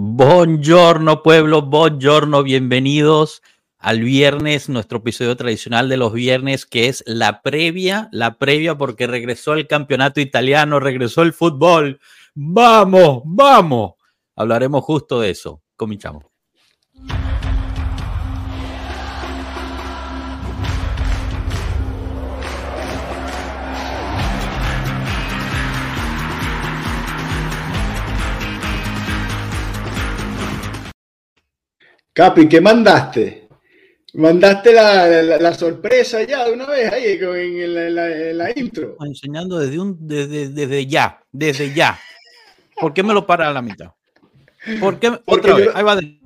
Buongiorno pueblo, buongiorno, bienvenidos al viernes, nuestro episodio tradicional de los viernes que es la previa porque regresó el campeonato italiano, regresó el fútbol, vamos, hablaremos justo de eso, comenzamos. Capi, ¿qué mandaste? ¿Mandaste la sorpresa ya de una vez ahí en la intro? Enseñando desde ya. ¿Por qué me lo paras a la mitad? ¿Por qué? Porque otra vez, ahí va de...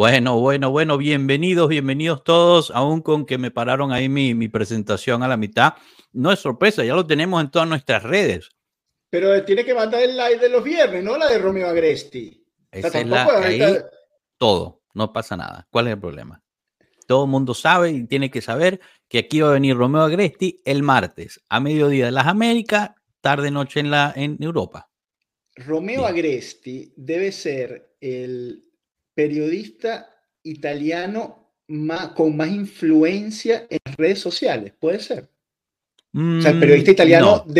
Bueno, bienvenidos todos, aún con que me pararon ahí mi presentación a la mitad. No es sorpresa, ya lo tenemos en todas nuestras redes. Pero tiene que mandar el live de los viernes, ¿no? La de Romeo Agresti. Todo, no pasa nada. ¿Cuál es el problema? Todo el mundo sabe y tiene que saber que aquí va a venir Romeo Agresti el martes, a mediodía de las Américas, tarde-noche en Europa. Romeo Agresti debe ser el periodista italiano con más influencia en redes sociales, ¿puede ser? O sea, el periodista italiano no.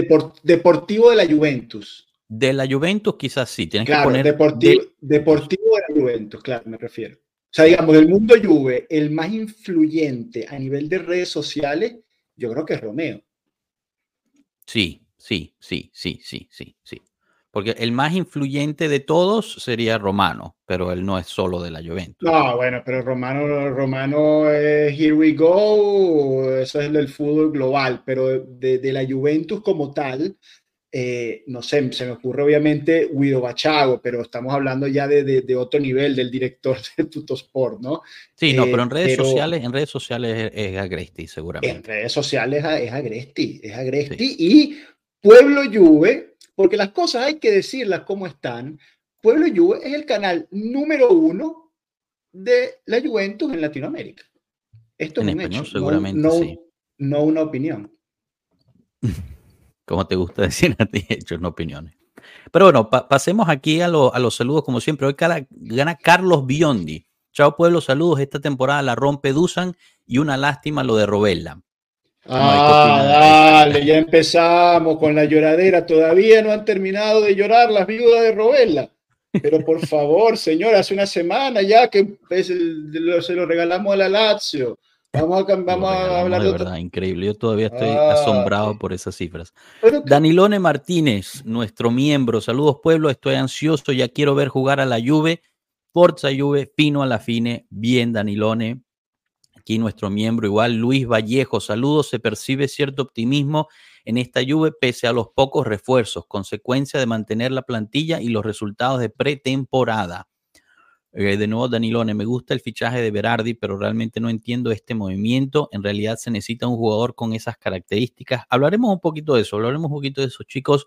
Deportivo de la Juventus. De la Juventus quizás sí, tienes claro, que poner... Deportivo de la Juventus, claro, me refiero. O sea, digamos, del mundo Juve, el más influyente a nivel de redes sociales, yo creo que es Romeo. Sí. Porque el más influyente de todos sería Romano, pero él no es solo de la Juventus. No, bueno, pero Romano es Here We Go, eso es del fútbol global, pero de la Juventus como tal, no sé, se me ocurre obviamente Guido Bachago, pero estamos hablando ya de otro nivel, del director de Tuttosport, ¿no? Sí, no, pero en redes sociales es Agresti, seguramente. En redes sociales es Agresti sí. Y Pueblo Juve, porque las cosas hay que decirlas como están. Pueblo Juve es el canal número 1 de la Juventus en Latinoamérica. Esto en es un español, hecho, seguramente, sí. No una opinión. Como te gusta decir a ti, hechos, no opiniones. Pero bueno, pasemos aquí a los saludos, como siempre. Hoy gana Carlos Biondi. Chao, pueblo, saludos. Esta temporada la rompe Dusan y una lástima lo de Rovella. Ah, dale, ya empezamos con la lloradera. Todavía no han terminado de llorar las viudas de Rovella. Pero por favor, señor, hace una semana ya que se lo regalamos a la Lazio. Vamos a hablar de verdad, increíble. Yo todavía estoy asombrado por esas cifras. Danilone Martínez, nuestro miembro. Saludos, pueblo. Estoy ansioso. Ya quiero ver jugar a la Juve. Forza Juve, fino a la fine. Bien, Danilone. Aquí nuestro miembro igual, Luis Vallejo, saludos, se percibe cierto optimismo en esta Juve pese a los pocos refuerzos, consecuencia de mantener la plantilla y los resultados de pretemporada. De nuevo Danilone, me gusta el fichaje de Berardi, pero realmente no entiendo este movimiento, en realidad se necesita un jugador con esas características. Hablaremos un poquito de eso chicos,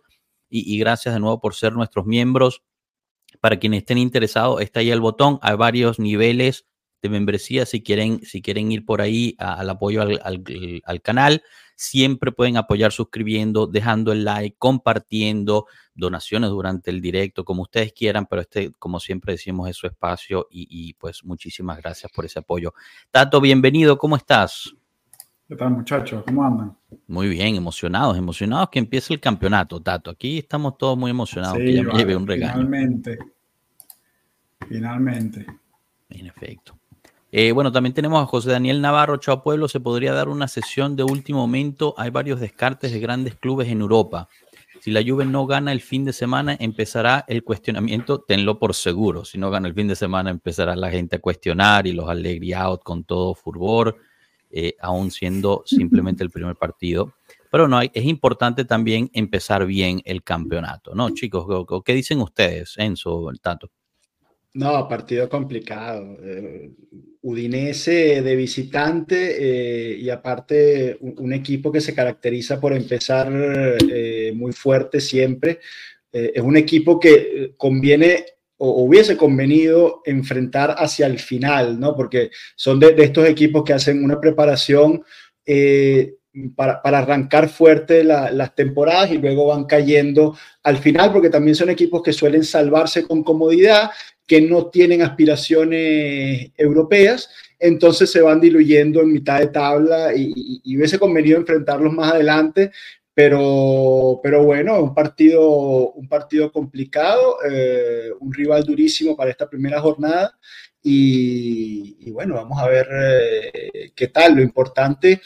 y gracias de nuevo por ser nuestros miembros. Para quienes estén interesados, está ahí el botón, hay varios niveles de membresía, si quieren ir por ahí al apoyo al canal. Siempre pueden apoyar suscribiendo, dejando el like, compartiendo, donaciones durante el directo, como ustedes quieran, pero como siempre decimos, es su espacio y pues muchísimas gracias por ese apoyo. Tato, bienvenido, ¿cómo estás? ¿Qué tal, muchachos? ¿Cómo andan? Muy bien, emocionados que empiece el campeonato, Tato. Aquí estamos todos muy emocionados, sí, que ya me lleve un regalo. Finalmente. En efecto. Bueno, también tenemos a José Daniel Navarro. Chao pueblo, se podría dar una sesión de último momento, hay varios descartes de grandes clubes en Europa, si la Juve no gana el fin de semana empezará el cuestionamiento, tenlo por seguro, si no gana el fin de semana empezará la gente a cuestionar y los Allegri out con todo furor, aún siendo simplemente el primer partido. pero no hay, es importante también empezar bien el campeonato, ¿no, chicos? ¿Qué dicen ustedes, Enzo, el Tato? No, partido complicado. Udinese de visitante, y aparte un equipo que se caracteriza por empezar muy fuerte siempre. Es un equipo que conviene o hubiese convenido enfrentar hacia el final, ¿no? Porque son de estos equipos que hacen una preparación para arrancar fuerte las temporadas y luego van cayendo al final, porque también son equipos que suelen salvarse con comodidad, que no tienen aspiraciones europeas, entonces se van diluyendo en mitad de tabla y hubiese convenido enfrentarlos más adelante, pero bueno, un partido complicado, un rival durísimo para esta primera jornada y bueno, vamos a ver qué tal. Lo importante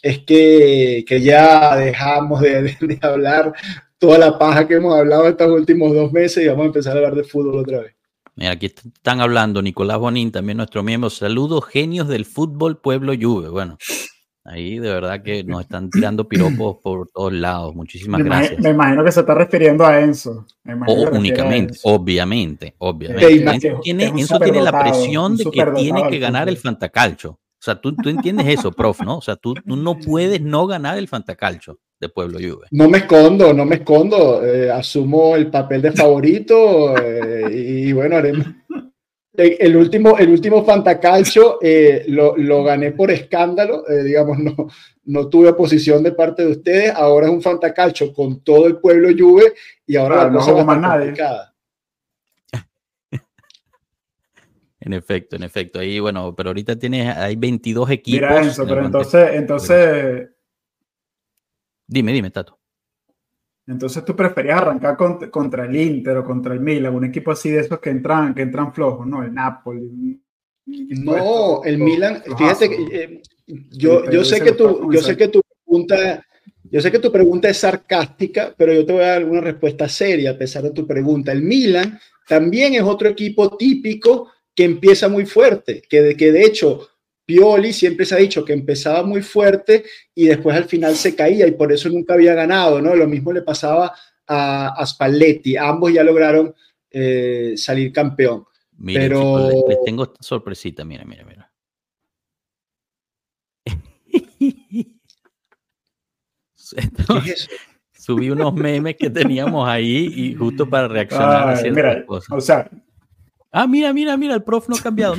es que ya dejamos de hablar toda la paja que hemos hablado estos últimos 2 meses y vamos a empezar a hablar de fútbol otra vez. Mira, aquí están hablando Nicolás Bonín, también nuestro miembro. Saludos, genios del fútbol, Pueblo Juve. Bueno, ahí de verdad que nos están tirando piropos por todos lados. Muchísimas gracias. Me imagino que se está refiriendo a Enzo. Únicamente, obviamente. Enzo tiene la presión de que tiene que ganar el Fantacalcio. O sea, tú entiendes eso, prof, ¿no? O sea, tú no puedes no ganar el Fantacalcio de Pueblo Juve. No me escondo, asumo el papel de favorito y bueno, haremos. El último Fantacalcio lo gané por escándalo, digamos, no tuve oposición de parte de ustedes, ahora es un Fantacalcio con todo el Pueblo Juve y ahora la cosa va a estar complicada. En efecto, ahí bueno, pero ahorita hay 22 equipos. Mira eso, pero entonces... Dime, Tato. Entonces tú preferías arrancar contra el Inter o contra el Milan, un equipo así de esos que entran flojos, ¿no? El Napoli. No, el Milan, fíjate, yo sé que tu pregunta es sarcástica, pero yo te voy a dar una respuesta seria a pesar de tu pregunta. El Milan también es otro equipo típico que empieza muy fuerte, que de hecho Pioli siempre se ha dicho que empezaba muy fuerte y después al final se caía y por eso nunca había ganado, ¿no? Lo mismo le pasaba a Spalletti, ambos ya lograron salir campeón. Miren, pero... chicos, les tengo esta sorpresita, mira. ¿Qué es eso? Subí unos memes que teníamos ahí y justo para reaccionar a ciertas cosas. O sea... Ah, mira, el prof no ha cambiado.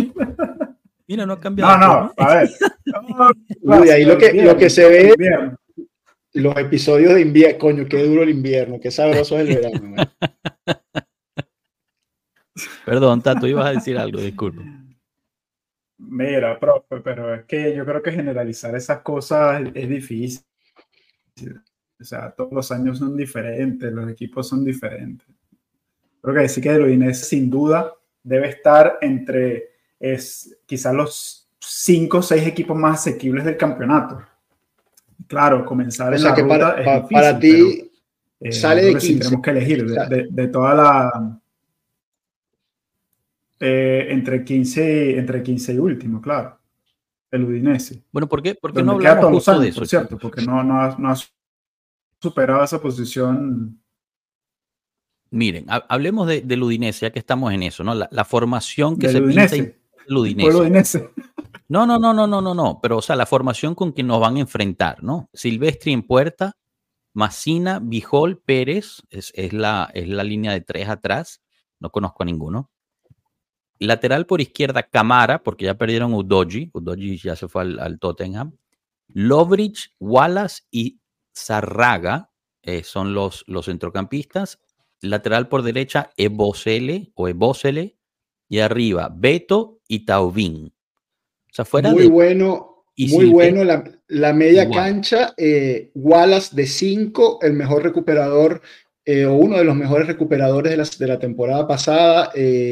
Mira, no ha cambiado. No, a ver. Uy, ahí lo que se ve, los episodios de invierno, coño, qué duro el invierno, qué sabroso es el verano. Perdón, Tato, ibas a decir algo, disculpa. Mira, prof, pero es que yo creo que generalizar esas cosas es difícil. O sea, todos los años son diferentes, los equipos son diferentes. Creo que decir que el Udinese sin duda debe estar entre quizás los 5 o 6 equipos más asequibles del campeonato. Claro, comenzar en la ruta es difícil, para ti pero, sale de 15. Sí, tenemos que elegir de toda la... entre 15 y último, claro. El Udinese. Bueno, ¿por qué? Porque no hablamos justo años, de eso. Por cierto, porque no ha superado esa posición... Miren, hablemos del Udinese, ya que estamos en eso, ¿no? La formación que se pinta el Udinese. No, pero o sea, la formación con que nos van a enfrentar, ¿no? Silvestri en puerta, Massina, Bijol, Pérez, es la línea de 3 atrás, no conozco a ninguno. Lateral por izquierda, Camara, porque ya perdieron Udogi ya se fue al Tottenham. Lovric, Walace y Sarraga son los centrocampistas. Lateral por derecha, Ebosele, y arriba, Beto y Taubín. O sea, fuera muy de... Muy bueno la media cancha, Walace de 5, el mejor recuperador, o uno de los mejores recuperadores de la temporada pasada,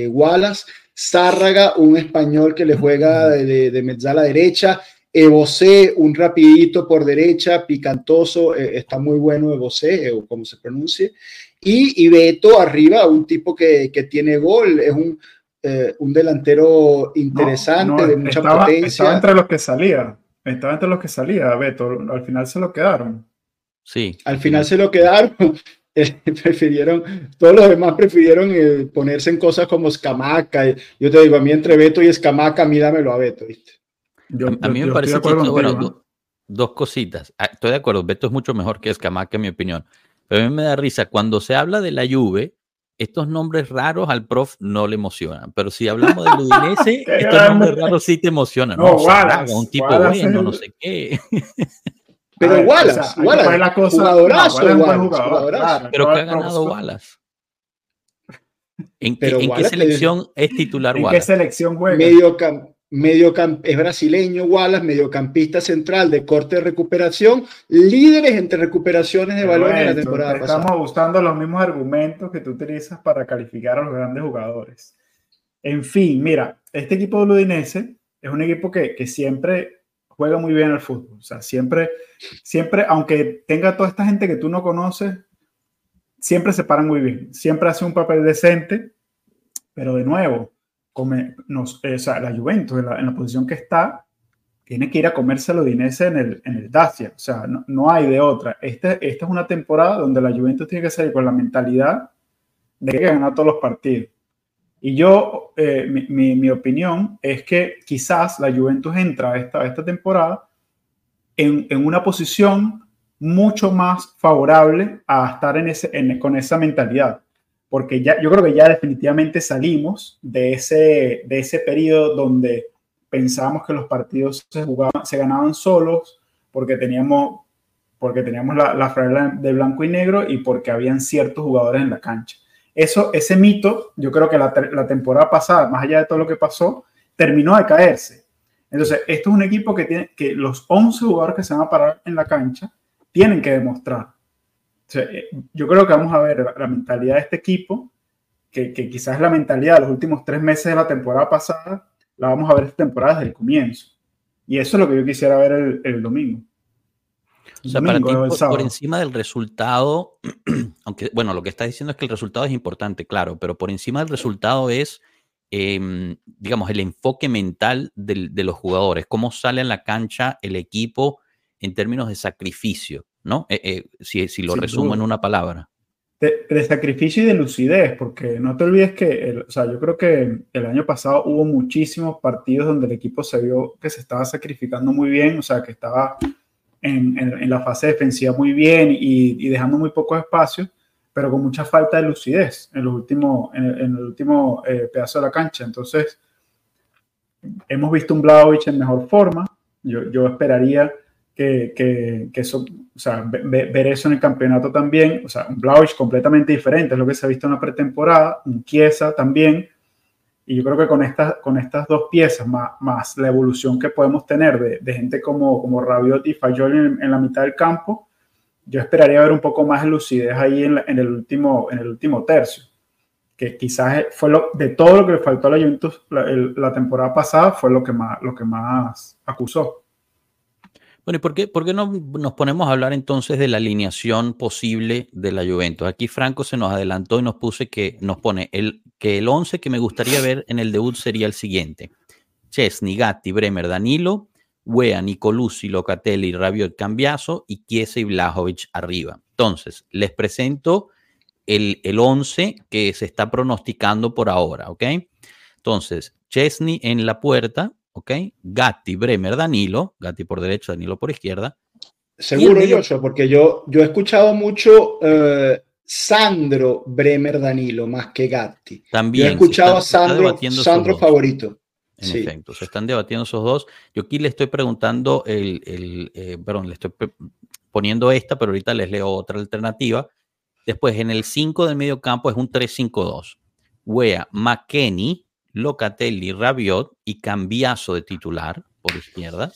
Walace, Zárraga, un español que le juega de mezzala derecha, Ebosé, un rapidito por derecha, picantoso, está muy bueno Ebosé, como se pronuncie, y Beto arriba, un tipo que tiene gol, es un delantero interesante, de mucha potencia. Estaba entre los que salía Beto, al final se lo quedaron. Sí. Al final se lo quedaron. Todos los demás prefirieron ponerse en cosas como Scamacca. Yo te digo, a mí entre Beto y Scamacca, a mí dámelo a Beto, ¿viste? A mí me parece que, bueno, dos cositas. Estoy de acuerdo, Beto es mucho mejor que Scamacca, en mi opinión. Pero a mí me da risa, cuando se habla de la Juve, estos nombres raros al prof no le emocionan. Pero si hablamos del Udinese, estos nombres raros sí te emocionan. No, Walace, un tipo bueno, no sé qué. Pero Walace, jugadorazo. Pero ¿qué ha ganado Walace? ¿En qué selección es titular Walace? ¿En qué selección juega? Es brasileño Walace, mediocampista central de corte de recuperación, líderes entre recuperaciones de balones la temporada pasada. Estamos buscando los mismos argumentos que tú utilizas para calificar a los grandes jugadores. En fin, mira, este equipo del Udinese es un equipo que siempre juega muy bien al fútbol, o sea, siempre, aunque tenga toda esta gente que tú no conoces, siempre se paran muy bien, siempre hace un papel decente, pero de nuevo, la Juventus en la posición que está, tiene que ir a comerse al Udinese en el Dacia, o sea, no hay de otra. Esta es una temporada donde la Juventus tiene que salir con la mentalidad de que ganar todos los partidos. Y yo, mi opinión es que quizás la Juventus entra esta temporada en una posición mucho más favorable a estar con esa mentalidad. Porque ya, yo creo que ya definitivamente salimos de ese periodo donde pensábamos que los partidos se ganaban solos porque teníamos la franela de blanco y negro y porque habían ciertos jugadores en la cancha. Ese mito, yo creo que la temporada pasada, más allá de todo lo que pasó, terminó de caerse. Entonces, esto es un equipo que los 11 jugadores que se van a parar en la cancha tienen que demostrar. O sea, yo creo que vamos a ver la mentalidad de este equipo, que quizás la mentalidad de los últimos 3 meses de la temporada pasada, la vamos a ver esta temporada desde el comienzo. Y eso es lo que yo quisiera ver el domingo. O sea, para ti, por encima del resultado, aunque, bueno, lo que estás diciendo es que el resultado es importante, claro, pero por encima del resultado es, digamos, el enfoque mental de los jugadores, cómo sale a la cancha el equipo en términos de sacrificio, ¿no? Si lo resumo en una palabra. De sacrificio y de lucidez, porque no te olvides que, yo creo que el año pasado hubo muchísimos partidos donde el equipo se vio que se estaba sacrificando muy bien, o sea, que estaba en la fase defensiva muy bien y dejando muy pocos espacios, pero con mucha falta de lucidez en el último pedazo de la cancha. Entonces, hemos visto un Vlahovic en mejor forma. Yo esperaría que eso, o sea, ver eso en el campeonato también. O sea, un Vlahovic completamente diferente es lo que se ha visto en la pretemporada, un Chiesa también. Y yo creo que con estas dos piezas, más la evolución que podemos tener de gente como Rabiot y Fagioli en la mitad del campo, yo esperaría ver un poco más de lucidez ahí en el último tercio. Que quizás fue de todo lo que le faltó a la Juventus la temporada pasada, fue lo que más acusó. Bueno, ¿y por qué no nos ponemos a hablar entonces de la alineación posible de la Juventus? Aquí Franco se nos adelantó y nos pone que el 11 que me gustaría ver en el debut sería el siguiente: Szczęsny, Gatti, Bremer, Danilo, Weah, Nicolussi, Locatelli, Rabiot, Cambiaso y Chiesa y Vlahovic arriba. Entonces, les presento el 11 que se está pronosticando por ahora, ¿ok? Entonces, Szczęsny en la puerta, ¿ok? Gatti, Bremer, Danilo. Gatti por derecha, Danilo por izquierda. Seguro, Joshua, porque yo he escuchado mucho Sandro, Bremer, Danilo, más que Gatti. También. Yo he escuchado a Sandro favorito. En sí. Efecto, se están debatiendo esos dos. Yo aquí le estoy preguntando, le estoy poniendo esta, pero ahorita les leo otra alternativa. Después, en el 5 del medio campo es un 3-5-2. Weah, McKennie, Locatelli, Rabiot y Cambiaso de titular por izquierda,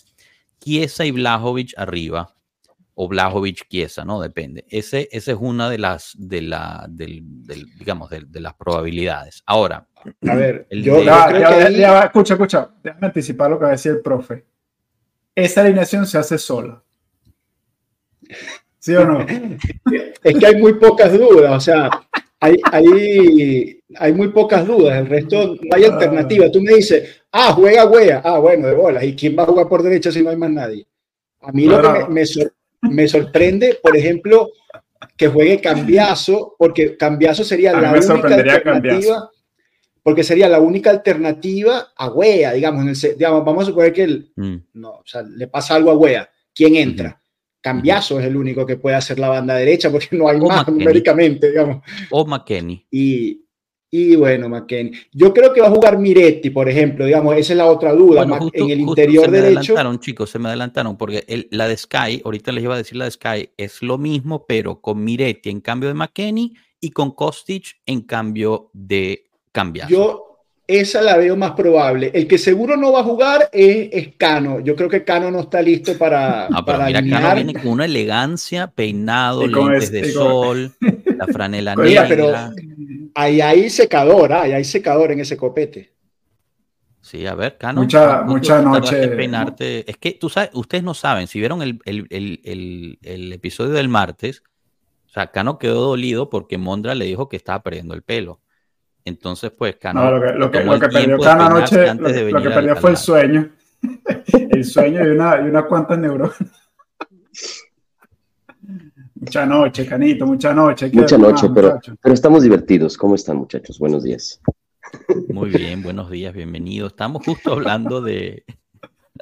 Chiesa y Vlahovic arriba, o Vlahovic Chiesa, ¿no? Depende. Ese es una de las probabilidades. Ahora, a ver, escucha, déjame anticipar lo que va a decir el profe. Esa alineación se hace sola. ¿Sí o no? Es que hay muy pocas dudas, o sea, hay muy pocas dudas, el resto no hay alternativa. Tú me dices, juega Weah, bueno, de bolas, ¿y quién va a jugar por derecha si no hay más nadie? A mí lo que me, me, sor, Me sorprende, por ejemplo, que juegue Cambiaso, porque Cambiaso sería la única alternativa, porque sería la única alternativa a Weah, digamos, vamos a suponer que le pasa algo a Weah, ¿quién entra? Cambiaso es el único que puede hacer la banda derecha, porque no hay más numéricamente, digamos. O McKennie. Y bueno, McKennie. Yo creo que va a jugar Miretti, por ejemplo, digamos, esa es la otra duda. Bueno, en el interior derecho. Se me adelantaron, porque la de Sky, ahorita les iba a decir la de Sky, es lo mismo, pero con Miretti en cambio de McKennie y con Kostic en cambio de Cambiaso. Yo esa la veo más probable. El que seguro no va a jugar es Cano. Yo creo que Cano no está listo para... No, pero para mira, alinear. Cano viene con una elegancia, peinado, lentes de sol, la franela negra. Pero ahí hay secador en ese copete. Sí, a ver, Cano. Mucha noche. Peinarte. Es que tú sabes, ustedes no saben, si vieron el episodio del martes, o sea, Cano quedó dolido porque Mondra le dijo que estaba perdiendo el pelo. Entonces, pues, Cano... No, lo que perdió Cano anoche, lo que perdió fue el sueño. El sueño y unas cuantas neuronas. Mucha noche, Canito, mucha noche. Mucha noche, pero estamos divertidos. ¿Cómo están, muchachos? Buenos días. Muy bien, buenos días, bienvenidos. Estamos justo hablando de...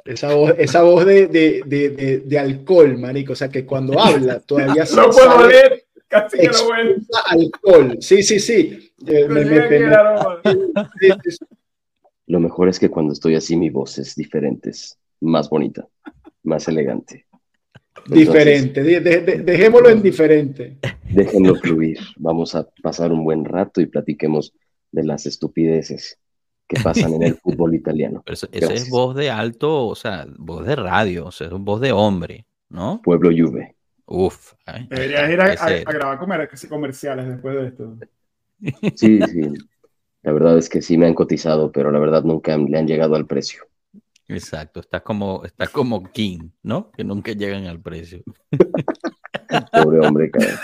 Esa voz de alcohol, marico. O sea, que cuando habla todavía se... ¡No puedo oler! Casi que no vuelve. Alcohol. Sí. Lo mejor es que cuando estoy así, mi voz es diferente, es más bonita, más elegante. Entonces, diferente, dejémoslo en diferente. Déjenlo fluir. Vamos a pasar un buen rato y platiquemos de las estupideces que pasan en el fútbol italiano. Pero esa es voz de alto, o sea, voz de radio, o sea, voz de hombre, ¿no? Pueblo Juve. Uf, deberías ir a grabar comerciales después de esto. Sí, la verdad es que sí me han cotizado, pero la verdad nunca le han llegado al precio. Exacto, está como Kean, ¿no? Que nunca llegan al precio. Pobre hombre, cabrón.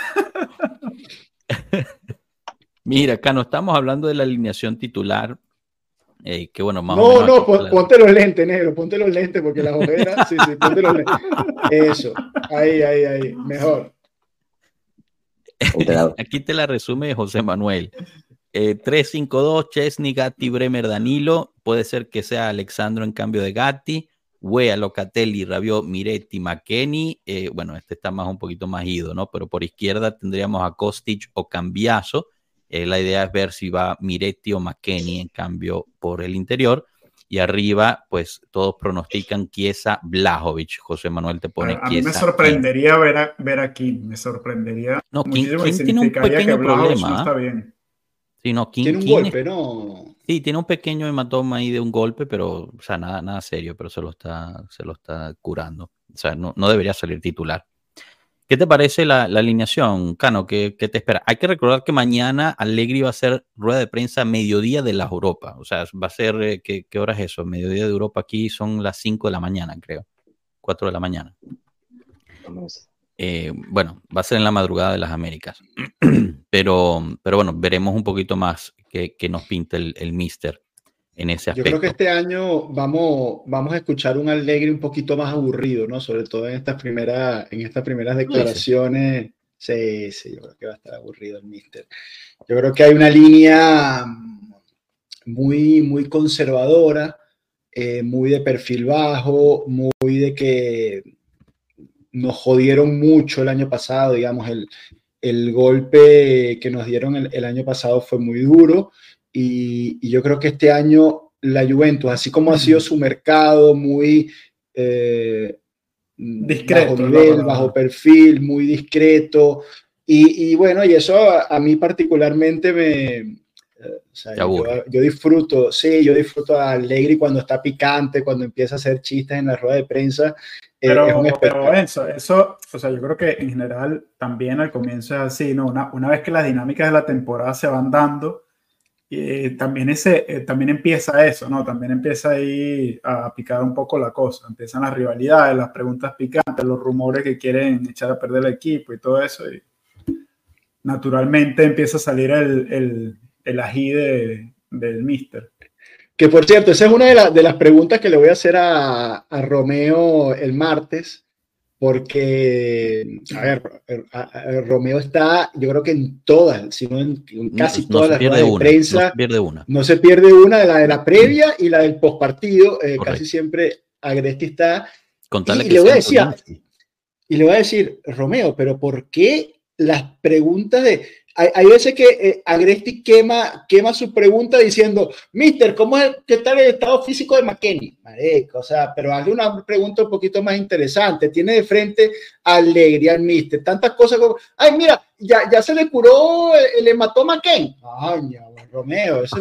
Mira, Cano, estamos hablando de la alineación titular. Que bueno, más o menos ponte los lentes, negro, ponte los lentes, porque las ojeras, sí, ponte los lentes. Eso, ahí, mejor. Aquí te la resume José Manuel. 3-5-2, Szczęsny, Gatti, Bremer, Danilo, puede ser que sea Alexandro en cambio de Gatti, Weah, Locatelli, Rabiot, Miretti, McKennie, bueno, este está un poquito más ido, ¿no? Pero por izquierda tendríamos a Kostic o Cambiaso. La idea es ver si va Miretti o McKennie en cambio por el interior. Y arriba, pues, todos pronostican Chiesa, Vlahovic. José Manuel te pone Chiesa. A mí me sorprendería ver a Kean. Me sorprendería. No, Kean tiene un pequeño problema. No está bien. Sí, no, tiene un golpe, ¿no? Sí, tiene un pequeño hematoma ahí de un golpe, pero, o sea, nada serio, pero se lo está curando. O sea, no debería salir titular. ¿Qué te parece la alineación, Cano? ¿Qué te espera? Hay que recordar que mañana Allegri va a hacer rueda de prensa a mediodía de las Europa. O sea, va a ser, ¿qué hora es eso? Mediodía de Europa aquí son las 5 de la mañana, creo. 4 de la mañana. Bueno, va a ser en la madrugada de las Américas. Pero bueno, veremos un poquito más qué nos pinta el míster en ese aspecto. Yo creo que este año vamos a escuchar un Allegri un poquito más aburrido, ¿no? Sobre todo en estas primeras declaraciones. Sí, yo creo que va a estar aburrido el míster. Yo creo que hay una línea muy, muy conservadora, muy de perfil bajo, muy de que nos jodieron mucho el año pasado, digamos, el golpe que nos dieron el año pasado fue muy duro. Y yo creo que este año la Juventus, así como ha sido su mercado muy discreto, bajo nivel, bajo perfil, muy discreto, y bueno, y eso a mí particularmente o sea, yo disfruto a Allegri cuando está picante, cuando empieza a hacer chistes en la rueda de prensa. Pero eso, o sea, yo creo que en general también al comienzo es así, ¿no? Una vez que las dinámicas de la temporada se van dando, también empieza eso, ¿no? También empieza ahí a picar un poco la cosa. Empiezan las rivalidades, las preguntas picantes, los rumores que quieren echar a perder el equipo y todo eso. Y naturalmente empieza a salir el ají del míster. Que por cierto, esa es una de las preguntas que le voy a hacer a Romeo el martes. Porque, a ver, Romeo está, yo creo que en todas, sino en casi todas las ruedas de prensa. No se pierde una. No se pierde una, la de la previa y la del postpartido. Casi siempre Agresti está. Y le voy a decir, Romeo, pero ¿por qué las preguntas de...? Hay veces que Agresti quema su pregunta diciendo, mister, ¿qué tal el estado físico de McKennie? Marico, o sea, pero hazle una pregunta un poquito más interesante. Tiene de frente a Allegri, al mister, tantas cosas como, ay, mira, ya se le curó, le mató McKennie. Ay, Romeo, eso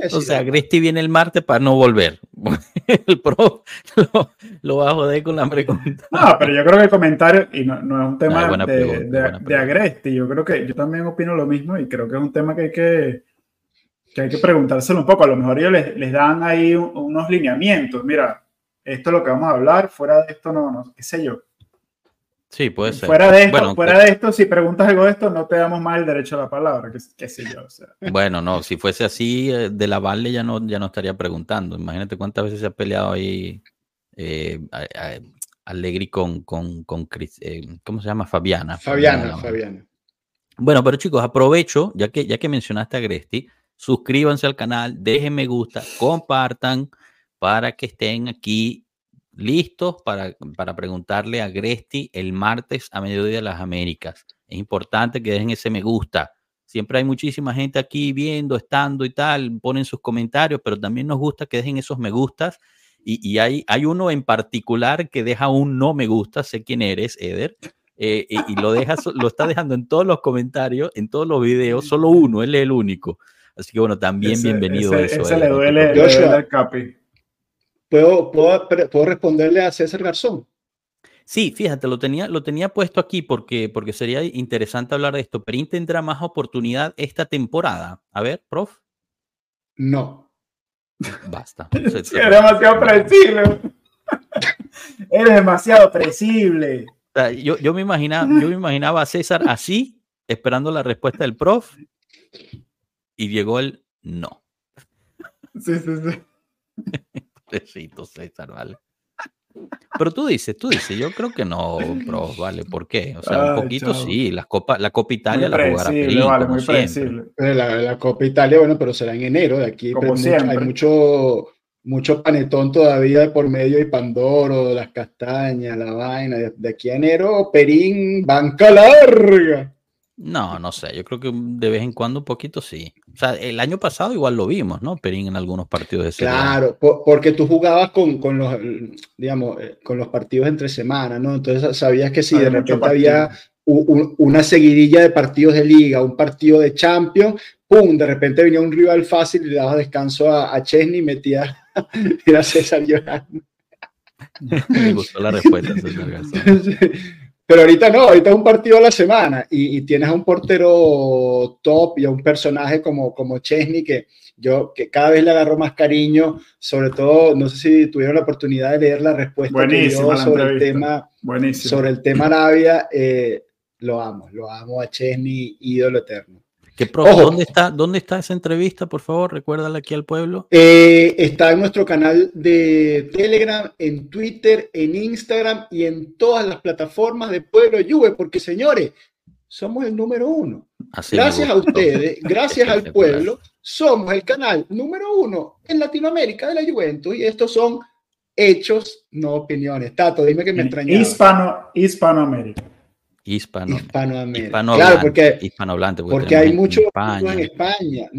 es. O sea, Agresti viene el martes para no volver. El pro lo va a joder con la pregunta. No, pero yo creo que el comentario, y no es un tema de Agresti, yo creo que yo también opino lo mismo y creo que es un tema que hay que preguntárselo un poco. A lo mejor ellos les dan ahí unos lineamientos. Mira, esto es lo que vamos a hablar, fuera de esto no, qué sé yo. Sí, puede ser. Fuera de esto, si preguntas algo de esto, no te damos más el derecho a la palabra, qué sé yo. O sea. Bueno, no, si fuese así, de la Valle ya no estaría preguntando. Imagínate cuántas veces se ha peleado ahí Allegri con Chris, ¿cómo se llama? Fabiana. Bueno, pero chicos, aprovecho, ya que mencionaste a Agresti, suscríbanse al canal, dejen me gusta, compartan para que estén aquí listos para preguntarle a Agresti el martes a mediodía de las Américas. Es importante que dejen ese me gusta. Siempre hay muchísima gente aquí viendo, estando y tal, ponen sus comentarios, pero también nos gusta que dejen esos me gustas. Y hay uno en particular que deja un no me gusta, sé quién eres, Eder, y lo está dejando en todos los comentarios, en todos los videos, solo uno, él es el único. Así que bueno, también bienvenido a eso. Ese Eder, le duele al Capi. ¿Puedo responderle a César Garzón? Sí, fíjate, lo tenía puesto aquí porque sería interesante hablar de esto. ¿Perín tendrá más oportunidad esta temporada? A ver, prof. No. Basta. Sí, eres demasiado predecible. Eres demasiado predecible. O sea, yo me imaginaba a César así, esperando la respuesta del prof, y llegó el no. Sí. Pobrecito César, vale. Pero tú dices, yo creo que no, bro, vale, ¿por qué? O sea, un poquito chavo. Sí, la Copa Italia muy la jugará Perín, vale, como siempre. La Copa Italia, bueno, pero será en enero, de aquí hay mucho panetón todavía por medio y Pandoro, las castañas, la vaina, de aquí a enero, Perín, banca larga. No sé, yo creo que de vez en cuando un poquito sí. O sea, el año pasado igual lo vimos, ¿no? Perín en algunos partidos de semana. Claro, porque tú jugabas con los partidos entre semana, ¿no? Entonces sabías que si de repente había una seguidilla de partidos de Liga, un partido de Champions, ¡pum! De repente venía un rival fácil y le dabas descanso a Szczęsny y metías a César llorando. Me gustó la respuesta, César Garzón. Pero ahorita es un partido a la semana y tienes a un portero top y a un personaje como Szczęsny que cada vez le agarro más cariño, sobre todo, no sé si tuvieron la oportunidad de leer la respuesta Buenísimo, que dio sobre el tema Arabia, lo amo a Szczęsny, ídolo eterno. ¿Dónde está esa entrevista? Por favor, recuérdala aquí al pueblo. Está en nuestro canal de Telegram, en Twitter, en Instagram y en todas las plataformas de Pueblo Juve, porque señores, somos el número 1. Así gracias a ustedes, gracias al pueblo, somos el canal número 1 en Latinoamérica de la Juventus y estos son hechos, no opiniones. Tato, dime que me extrañaba. Hispanoamérica. Claro, porque hay muchos en España.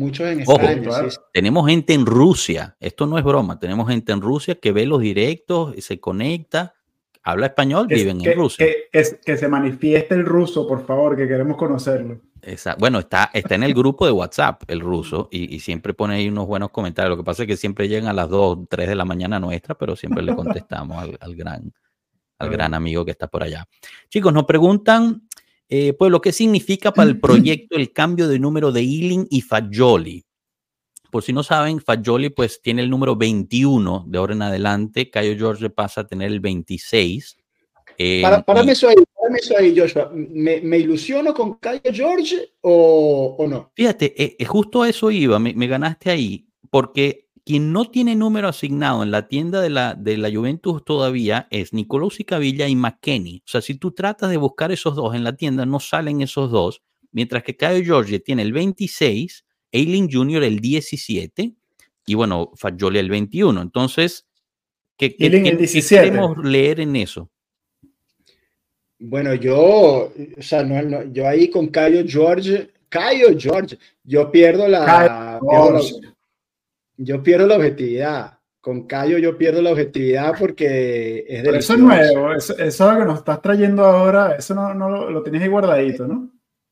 Ojo, sí. Tenemos gente en Rusia, esto no es broma, tenemos gente en Rusia que ve los directos, se conecta, habla español, viven en Rusia. Que se manifieste el ruso, por favor, que queremos conocerlo. Exacto. Bueno, está en el grupo de WhatsApp el ruso y siempre pone ahí unos buenos comentarios. Lo que pasa es que siempre llegan a las 2, 3 de la mañana nuestra, pero siempre le contestamos al gran amigo que está por allá. Chicos, nos preguntan, Pueblo, ¿qué significa para el proyecto el cambio de número de Iling y Fagioli? Por si no saben, Fagioli pues tiene el número 21 de ahora en adelante, Kaio Jorge pasa a tener el 26. Párame eso ahí, Joshua. ¿Me ilusiono con Kaio Jorge o no? Fíjate, justo a eso iba, me ganaste ahí, porque Quien no tiene número asignado en la tienda de la Juventus todavía es Nicolussi, Caviglia y McKennie. O sea, si tú tratas de buscar esos dos en la tienda, no salen esos dos. Mientras que Kaio Jorge tiene el 26, Iling Jr. el 17 y, bueno, Fagioli el 21. Entonces, ¿qué queremos leer en eso? Bueno, yo ahí con Kaio Jorge, yo pierdo la objetividad. Con Kaio yo pierdo la objetividad porque es de eso es nuevo, eso es lo que nos estás trayendo ahora, eso no lo tenías ahí guardadito, ¿no?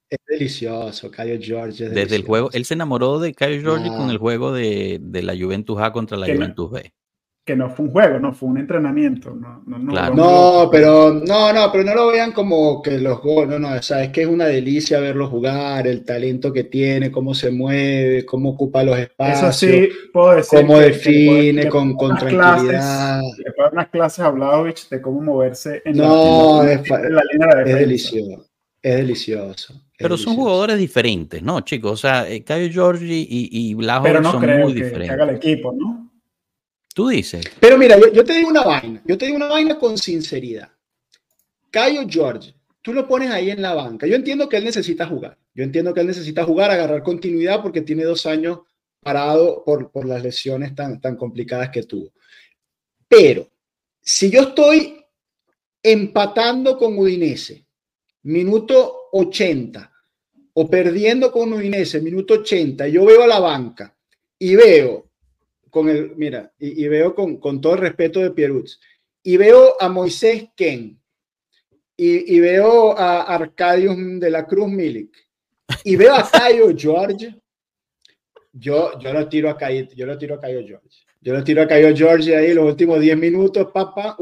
Es delicioso, Kaio Jorge. Desde el juego, él se enamoró de Kaio Jorge con el juego de la Juventus A contra la Juventus B. Que no fue un juego, no fue un entrenamiento. Claro. Pero no lo vean como que los goles, o sea, es que es una delicia verlo jugar, el talento que tiene, cómo se mueve, cómo ocupa los espacios. Eso sí, puedo decir. Cómo define con tranquilidad. Le puedo dar unas clases a Vlahovic de cómo moverse en la línea de defensa. Es delicioso. Pero son jugadores diferentes, ¿no, chicos? O sea, Kaio Jorge y Vlahovic son muy diferentes. Pero no creo que haga el equipo, ¿no? Tú dices. Pero mira, yo te digo una vaina con sinceridad. Kaio Jorge, tú lo pones ahí en la banca. Yo entiendo que él necesita jugar, agarrar continuidad porque tiene 2 años parado por las lesiones tan complicadas que tuvo. Pero si yo estoy empatando con Udinese, minuto 80, o perdiendo con Udinese, minuto 80, yo veo a la banca y veo con todo el respeto de Pierutz, y veo a Moisés Kean, y veo a Arkadiusz de la Cruz Milik, y veo a Kaio Jorge, yo lo tiro a Kaio Jorge. Yo lo tiro a Kaio Jorge ahí los últimos 10 minutos, papá.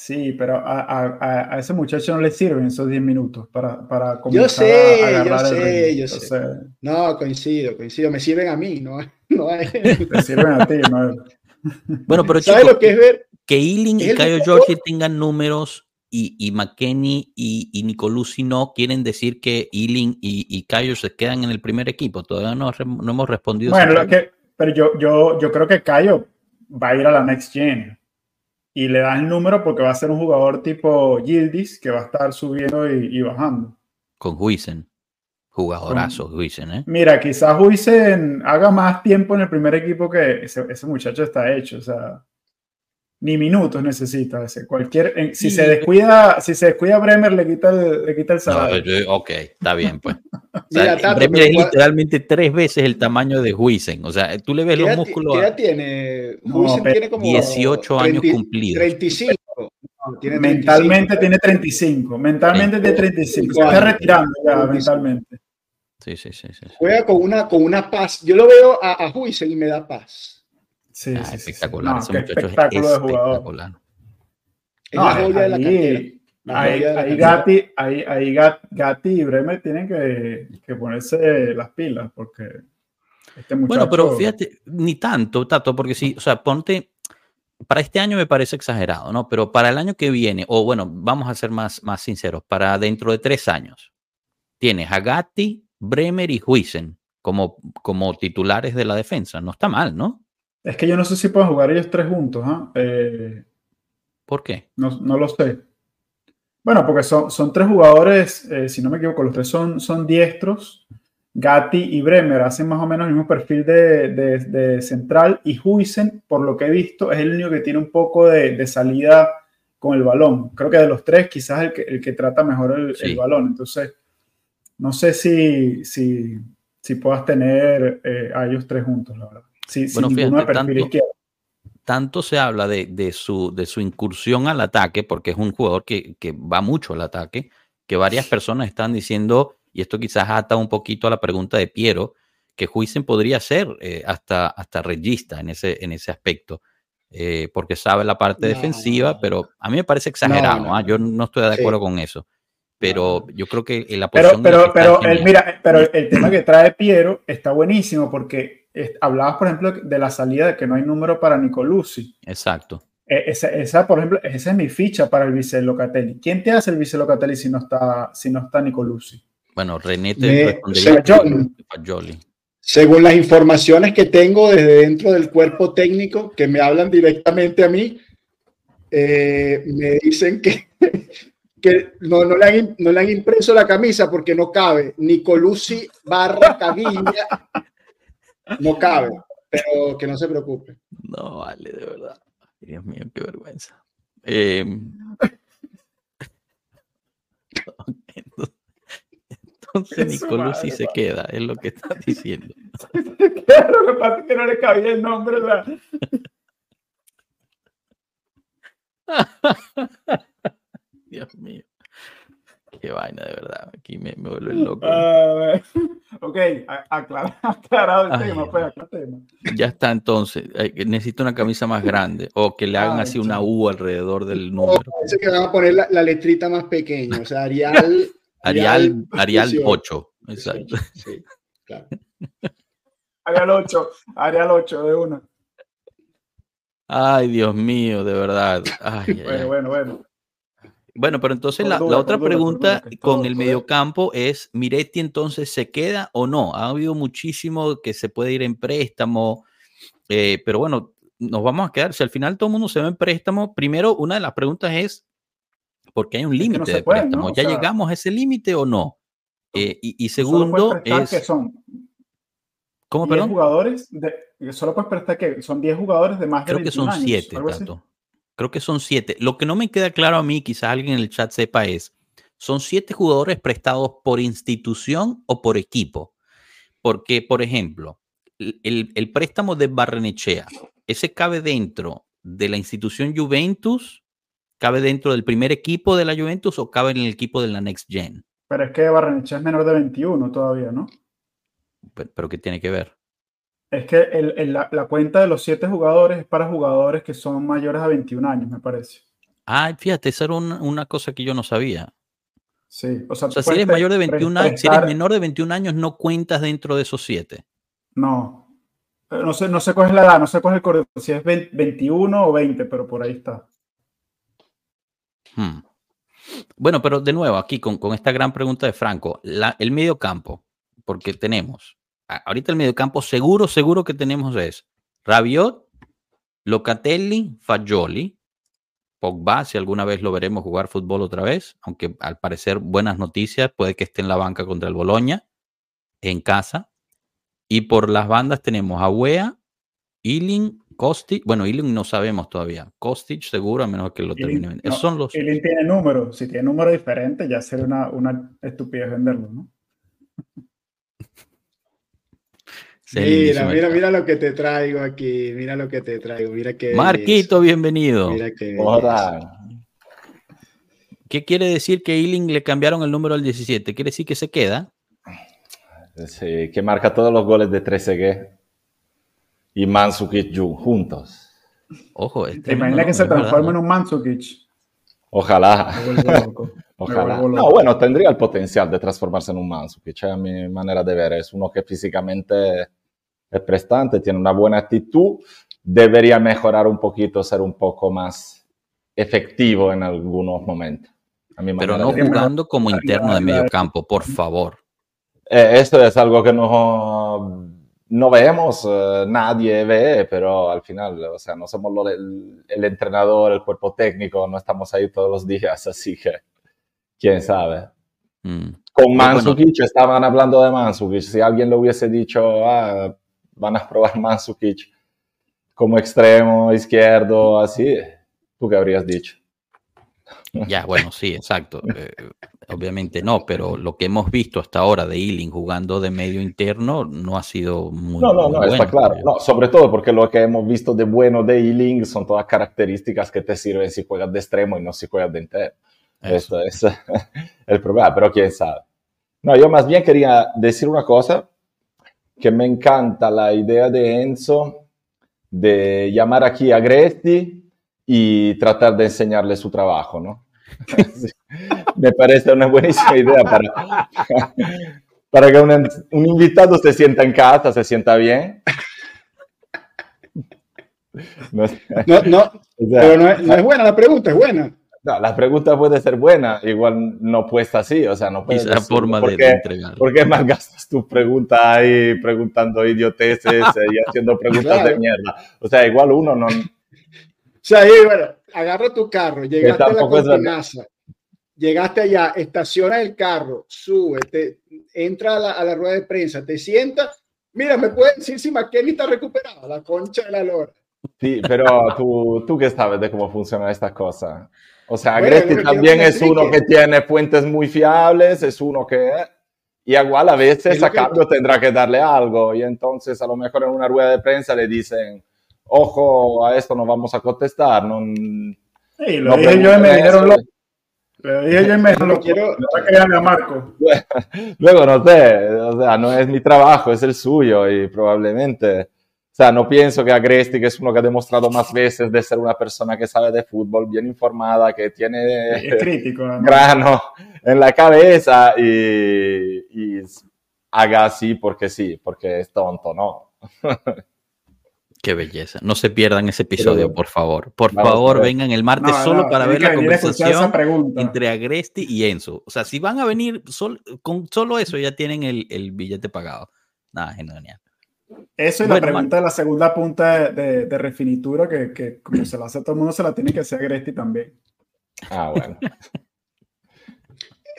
Sí, pero a ese muchacho no le sirven esos 10 minutos para comenzar a agarrar el ritmo. Yo sé. No, coincido. Me sirven a mí, no a él. Me sirven a ti, no. Bueno, pero chicos, ¿sabes lo que es ver? Que Iling y Kaio Jorge tengan números y McKennie y Nicolussi no quieren decir que Iling y Kaio se quedan en el primer equipo. Todavía no hemos respondido. Bueno, pero yo creo que Kaio va a ir a la Next Gen. Y le das el número porque va a ser un jugador tipo Yildiz que va a estar subiendo y bajando. Con Huijsen. Jugadorazo Huijsen, ¿eh? Mira, quizás Huijsen haga más tiempo en el primer equipo que ese muchacho está hecho. O sea, ni minutos necesita. Si se descuida Bremer, le quita el salario. No, ok, está bien, pues. O sea, mira, Bremer es literalmente 3 veces el tamaño de Huijsen. O sea, tú le ves los músculos. ¿Qué edad tiene? Huijsen tiene como 18 años cumplidos. 35. Mentalmente tiene 35. Se está retirando ya mentalmente. Sí. Juega con una paz. Yo lo veo a Huijsen y me da paz. Sí, espectacular. No, ese muchacho espectáculo es espectacular. Gatti y Bremer tienen que ponerse las pilas porque este muchacho... Bueno, pero fíjate, ni tanto, Tato, porque sí, o sea, ponte... Para este año me parece exagerado, ¿no? Pero para el año que viene, o bueno, vamos a ser más sinceros, para dentro de 3 años, tienes a Gatti, Bremer y Huijsen como titulares de la defensa. No está mal, ¿no? Es que yo no sé si pueden jugar ellos 3 juntos. ¿Por qué? No lo sé. Bueno, porque son 3 jugadores, si no me equivoco, los 3 son diestros. Gatti y Bremer hacen más o menos el mismo perfil de central. Y Huijsen, por lo que he visto, es el único que tiene un poco de salida con el balón. Creo que de los 3, quizás el que trata mejor el balón. Entonces, no sé si puedas tener a ellos 3 juntos, la verdad. Sí, bueno, fíjate, tanto se habla de su incursión al ataque, porque es un jugador que va mucho al ataque, que varias personas están diciendo, y esto quizás ata un poquito a la pregunta de Piero, que Huijsen podría ser hasta regista en ese aspecto, porque sabe la parte defensiva, pero a mí me parece exagerado, yo no estoy de acuerdo con eso. Pero yo creo que la posición... Pero el tema que trae Piero está buenísimo porque hablabas, por ejemplo, de la salida de que no hay número para Nicolussi. Exacto. Por ejemplo, esa es mi ficha para el vice Locatelli. ¿Quién te hace el vice Locatelli si no está Nicolussi? Bueno, René te respondería. Según las informaciones que tengo desde dentro del cuerpo técnico, que me hablan directamente a mí, me dicen que no le han impreso la camisa porque no cabe. Nicolussi barra Caviglia no cabe, pero que no se preocupe. No, vale, de verdad. Dios mío, qué vergüenza. Entonces Nicolussi se queda, es lo que estás diciendo. Claro, lo que pasa es que no le cabía el nombre. Dios mío. Qué vaina, de verdad. Aquí me vuelve loco. Ok, aclarado el tema, pues, ya está, entonces. Necesito una camisa más grande o que le hagan así una U alrededor del número. Parece que van a poner la letrita más pequeña, o sea, Arial... Arial 8, exacto. Sí, claro. Arial 8 de una. Ay, Dios mío, de verdad. Ay, bueno, pero entonces la otra pregunta, con el mediocampo es, ¿Miretti entonces se queda o no? Ha habido muchísimo que se puede ir en préstamo, pero bueno, nos vamos a quedar. Si al final todo el mundo se va en préstamo, primero una de las preguntas es, porque hay un límite de préstamos. ¿No? ¿Ya llegamos a ese límite o no? Y segundo es... Que son ¿Cómo, perdón? Jugadores de, solo puedes prestar que son 10 jugadores de más de 21 años. Creo que son 7, Tato. Creo que son 7. Lo que no me queda claro a mí, quizás alguien en el chat sepa, es ¿son 7 jugadores prestados por institución o por equipo? Porque, por ejemplo, el préstamo de Barrenechea, ¿ese cabe dentro de la institución Juventus? ¿Cabe dentro del primer equipo de la Juventus o cabe en el equipo de la Next Gen? Pero es que Barrenechea es menor de 21 todavía, ¿no? ¿Pero qué tiene que ver? Es que la cuenta de los 7 jugadores es para jugadores que son mayores a 21 años, me parece. Ah, fíjate, esa era una cosa que yo no sabía. Sí, o sea si eres mayor de 21 años, si eres menor de 21 años, no cuentas dentro de esos 7. No. No sé cuál es la edad, no sé cuál es el correcto, si es 20, 21 o 20, pero por ahí está. Bueno, pero de nuevo, aquí con esta gran pregunta de Franco, el mediocampo, porque tenemos, ahorita el mediocampo seguro que tenemos es Rabiot, Locatelli, Fagioli, Pogba, si alguna vez lo veremos jugar fútbol otra vez, aunque al parecer buenas noticias, puede que esté en la banca contra el Boloña, en casa, y por las bandas tenemos a Weah, Iling, Kostic, bueno, Iling no sabemos todavía. Kostic seguro, a menos que lo termine. No, son los... Iling tiene números. Si tiene números diferentes, ya sería una estupidez venderlo, ¿no? mira lo que te traigo aquí. Mira lo que te traigo. Mira que Marquito, bienvenido. Mira que ¿qué quiere decir que Iling le cambiaron el número al 17? ¿Quiere decir que se queda? Sí, que marca todos los goles de 3G. Y Mandžukić juntos. Ojo, imagina que se transforme en un Mandžukić. Ojalá. Ojalá. No, bueno, tendría el potencial de transformarse en un Mandžukić, a mi manera de ver. Es uno que físicamente es prestante, tiene una buena actitud, debería mejorar un poquito, ser un poco más efectivo en algunos momentos. A mi manera. Pero no jugando como interno de medio campo, por favor. Esto es algo que no vemos, nadie ve, pero al final, o sea, no somos el entrenador, el cuerpo técnico, no estamos ahí todos los días, así que quién sabe. Con Mandžukić, bueno, estaban hablando de Mandžukić, si alguien lo hubiese dicho, van a probar Mandžukić como extremo izquierdo, así, ¿tú qué habrías dicho? Ya, bueno, sí, exacto. Obviamente no, pero lo que hemos visto hasta ahora de Iling jugando de medio interno no ha sido muy bueno. No, está claro. No, sobre todo porque lo que hemos visto de bueno de Iling son todas características que te sirven si juegas de extremo y no si juegas de interno. Eso. Esto es el problema, pero quién sabe. No, yo más bien quería decir una cosa, que me encanta la idea de Enzo de llamar aquí a Agresti y tratar de enseñarle su trabajo, ¿no? Me parece una buenísima idea para que un invitado se sienta en casa, se sienta bien. No, pero no es buena la pregunta, es buena. No, la pregunta puede ser buena, igual no puesta así, o sea, no puedes decir, forma porque, de entregar. ¿Por qué malgastas tus preguntas ahí preguntando idioteces y haciendo preguntas claro. de mierda? O sea, igual uno no... O sea, ahí, bueno, agarra tu carro, llegaste a la cortinaza, llegaste allá, estaciona el carro, sube, entra a la rueda de prensa, te sienta, mira, me pueden decir si McKennie está recuperado, la concha de la lora. Sí, pero tú qué sabes de cómo funcionan estas cosas. O sea, Agresti bueno, también es uno que tiene fuentes muy fiables, es uno que... Y igual a veces a cambio tendrá que darle algo. Y entonces a lo mejor en una rueda de prensa le dicen, ojo, a esto no vamos a contestar. No, sí, lo no dije yo y me dijeron loco. Lo dije yo y me dijeron loco. Me va a crearle a Marco. Luego no sé, o sea, no es mi trabajo, es el suyo y probablemente... O sea, no pienso que Agresti, que es uno que ha demostrado más veces de ser una persona que sabe de fútbol, bien informada, que tiene crítico, ¿no? grano en la cabeza y haga así porque sí, porque es tonto, ¿no? Qué belleza. No se pierdan ese episodio, por favor. Por favor, vengan el martes solo para ver la conversación entre Agresti y Enzo. O sea, si van a venir con solo eso, ya tienen el billete pagado. Nada, genial. Eso y bueno, la pregunta de la segunda punta de refinitura, que como se la hace a todo el mundo, se la tiene que hacer a Agresti también. Ah, bueno.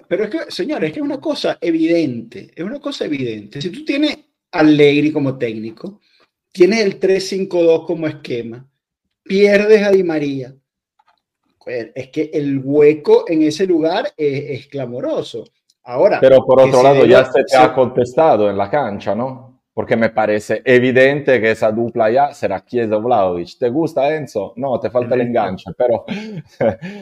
Pero es que, señores, es que es una cosa evidente. Es una cosa evidente. Si tú tienes a Allegri como técnico, tienes el 3-5-2 como esquema, pierdes a Di María, es que el hueco en ese lugar es clamoroso. Ahora, pero por otro lado, ya se te ha contestado en la cancha, ¿no? Porque me parece evidente que esa dupla ya será Chiesa o Vlahovic. ¿Te gusta, Enzo? No, te falta el enganche, pero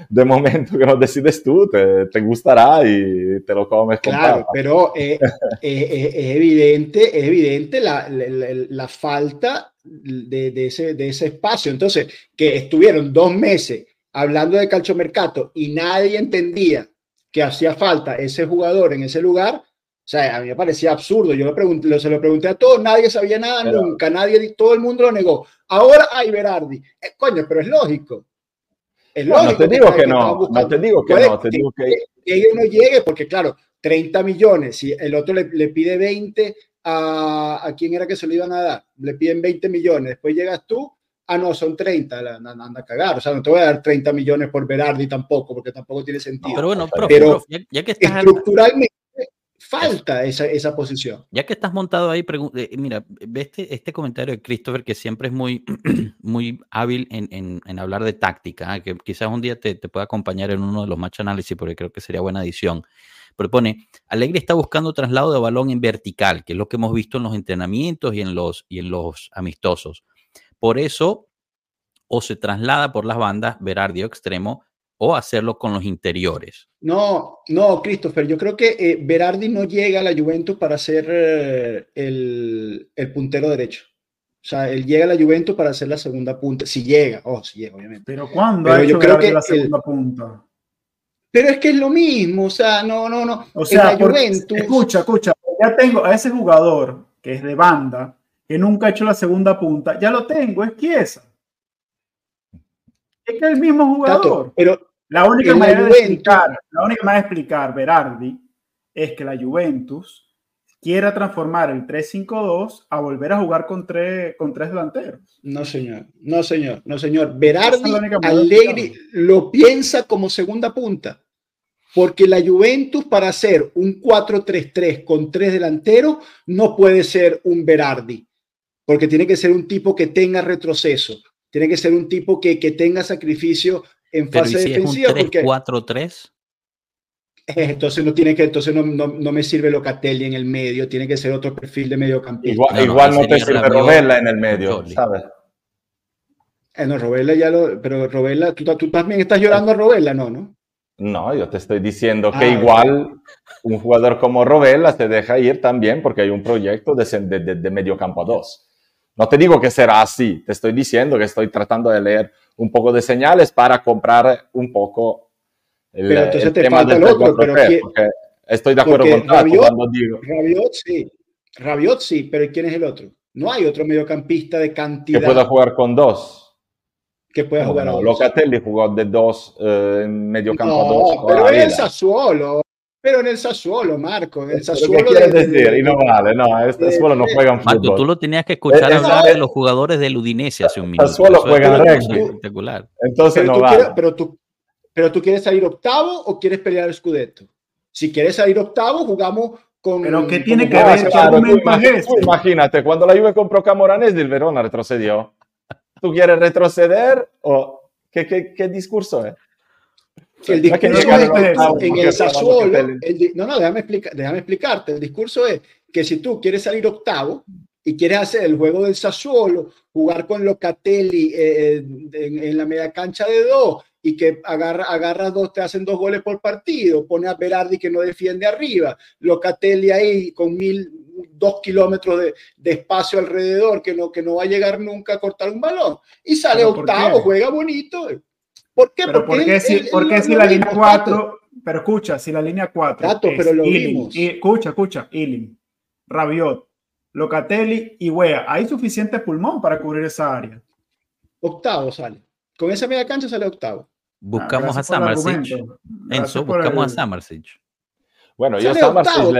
de momento que lo decides tú, te gustará y te lo comes con claro, papa. Pero es evidente la falta de ese espacio. Entonces, que estuvieron 2 meses hablando de calciomercato y nadie entendía que hacía falta ese jugador en ese lugar. O sea, a mí me parecía absurdo. Yo se lo pregunté a todos, nadie sabía nada, pero, nunca, nadie, todo el mundo lo negó. Ahora hay Berardi. Coño, pero es lógico. Es lógico. No te digo que no, no te digo que no, te digo que... Ella no llegue, porque claro, 30 millones, si el otro le pide 20, ¿a quién era que se lo iban a dar? Le piden 20 millones, después llegas tú, no, son 30, anda a cagar. O sea, no te voy a dar 30 millones por Berardi tampoco, porque tampoco tiene sentido. No, pero bueno, profe, ya que estás... Estructuralmente, falta esa posición. Ya que estás montado ahí, mira, ve este comentario de Christopher, que siempre es muy, muy hábil en hablar de táctica, ¿eh? Que quizás un día te pueda acompañar en uno de los match análisis, porque creo que sería buena adición. Propone, Allegri está buscando traslado de balón en vertical, que es lo que hemos visto en los entrenamientos y en los amistosos. Por eso, o se traslada por las bandas, Berardi o extremo, o hacerlo con los interiores. No, Christopher, yo creo que Berardi no llega a la Juventus para ser el puntero derecho. O sea, él llega a la Juventus para hacer la segunda punta. Si llega, obviamente. Pero ¿cuándo ha hecho Berardi la segunda punta? Pero es que es lo mismo, o sea, no. O sea, en la Juventus... Escucha, ya tengo a ese jugador que es de banda, que nunca ha hecho la segunda punta, ya lo tengo, es Chiesa. Es que es el mismo jugador. Tato, pero la única manera de explicar, Berardi, es que la Juventus quiera transformar el 3-5-2 a volver a jugar con tres delanteros. No, señor. Berardi, Allegri lo piensa como segunda punta, porque la Juventus para hacer un 4-3-3 con 3 delanteros no puede ser un Berardi, porque tiene que ser un tipo que tenga retroceso. Tiene que ser un tipo que tenga sacrificio en fase defensiva. ¿Pero si es un 3-4-3? Entonces no me sirve Locatelli en el medio. Tiene que ser otro perfil de mediocampista. Igual no te sirve Rovella en el medio, ¿sabes? No, Rovella ya lo... Pero Rovella, ¿tú también estás llorando a Rovella? No. No, yo te estoy diciendo que igual un jugador como Rovella se deja ir también porque hay un proyecto de mediocampo a 2. No te digo que será así, te estoy diciendo que estoy tratando de leer un poco de señales para comprar un poco el tema del otro. Pero que estoy de acuerdo con Tato cuando digo. Rabiot sí, pero ¿quién es el otro? No hay otro mediocampista de cantidad. Que pueda jugar con 2. che puoi giocare oggi. Locatelli jugò de dos in mediocampo a dos. Però nel Sassuolo. Pero en el Sassuolo, Marco, en el Sassuolo. ¿Qué quieres decir? Y no vale, no, el Sassuolo no juegan fútbol. Marco, tú lo tenías que escuchar hablar de los jugadores del Udinese hace un minuto. Sassuolo juega rugby. Espectacular. Entonces no vale. Pero tú quieres salir octavo o quieres pelear el Scudetto. Si quieres salir octavo, jugamos con... Pero ¿qué tiene que ver? Imagínate, cuando la Juve compró Camoranesi, del Verona retrocedió. ¿Tú quieres retroceder o qué discurso es? El discurso es en el Sassuolo, déjame explicarte. El discurso es que si tú quieres salir octavo y quieres hacer el juego del Sassuolo, jugar con Locatelli en la media cancha de dos y que agarras dos, te hacen dos goles por partido, pones a Berardi que no defiende arriba, Locatelli ahí con 2 kilómetros de espacio alrededor que no va a llegar nunca a cortar un balón y sale octavo, juega bonito. ¿Por qué? Porque si la línea 4, pero escucha, si la línea 4 Tato, es pero lo Iling, escucha, Iling, Rabiot, Locatelli y Weah, hay suficiente pulmón para cubrir esa área. Octavo sale. Con esa media cancha sale octavo. Buscamos a Samardzic. Enzo, buscamos a Samardzic. Bueno, yo Samardzic,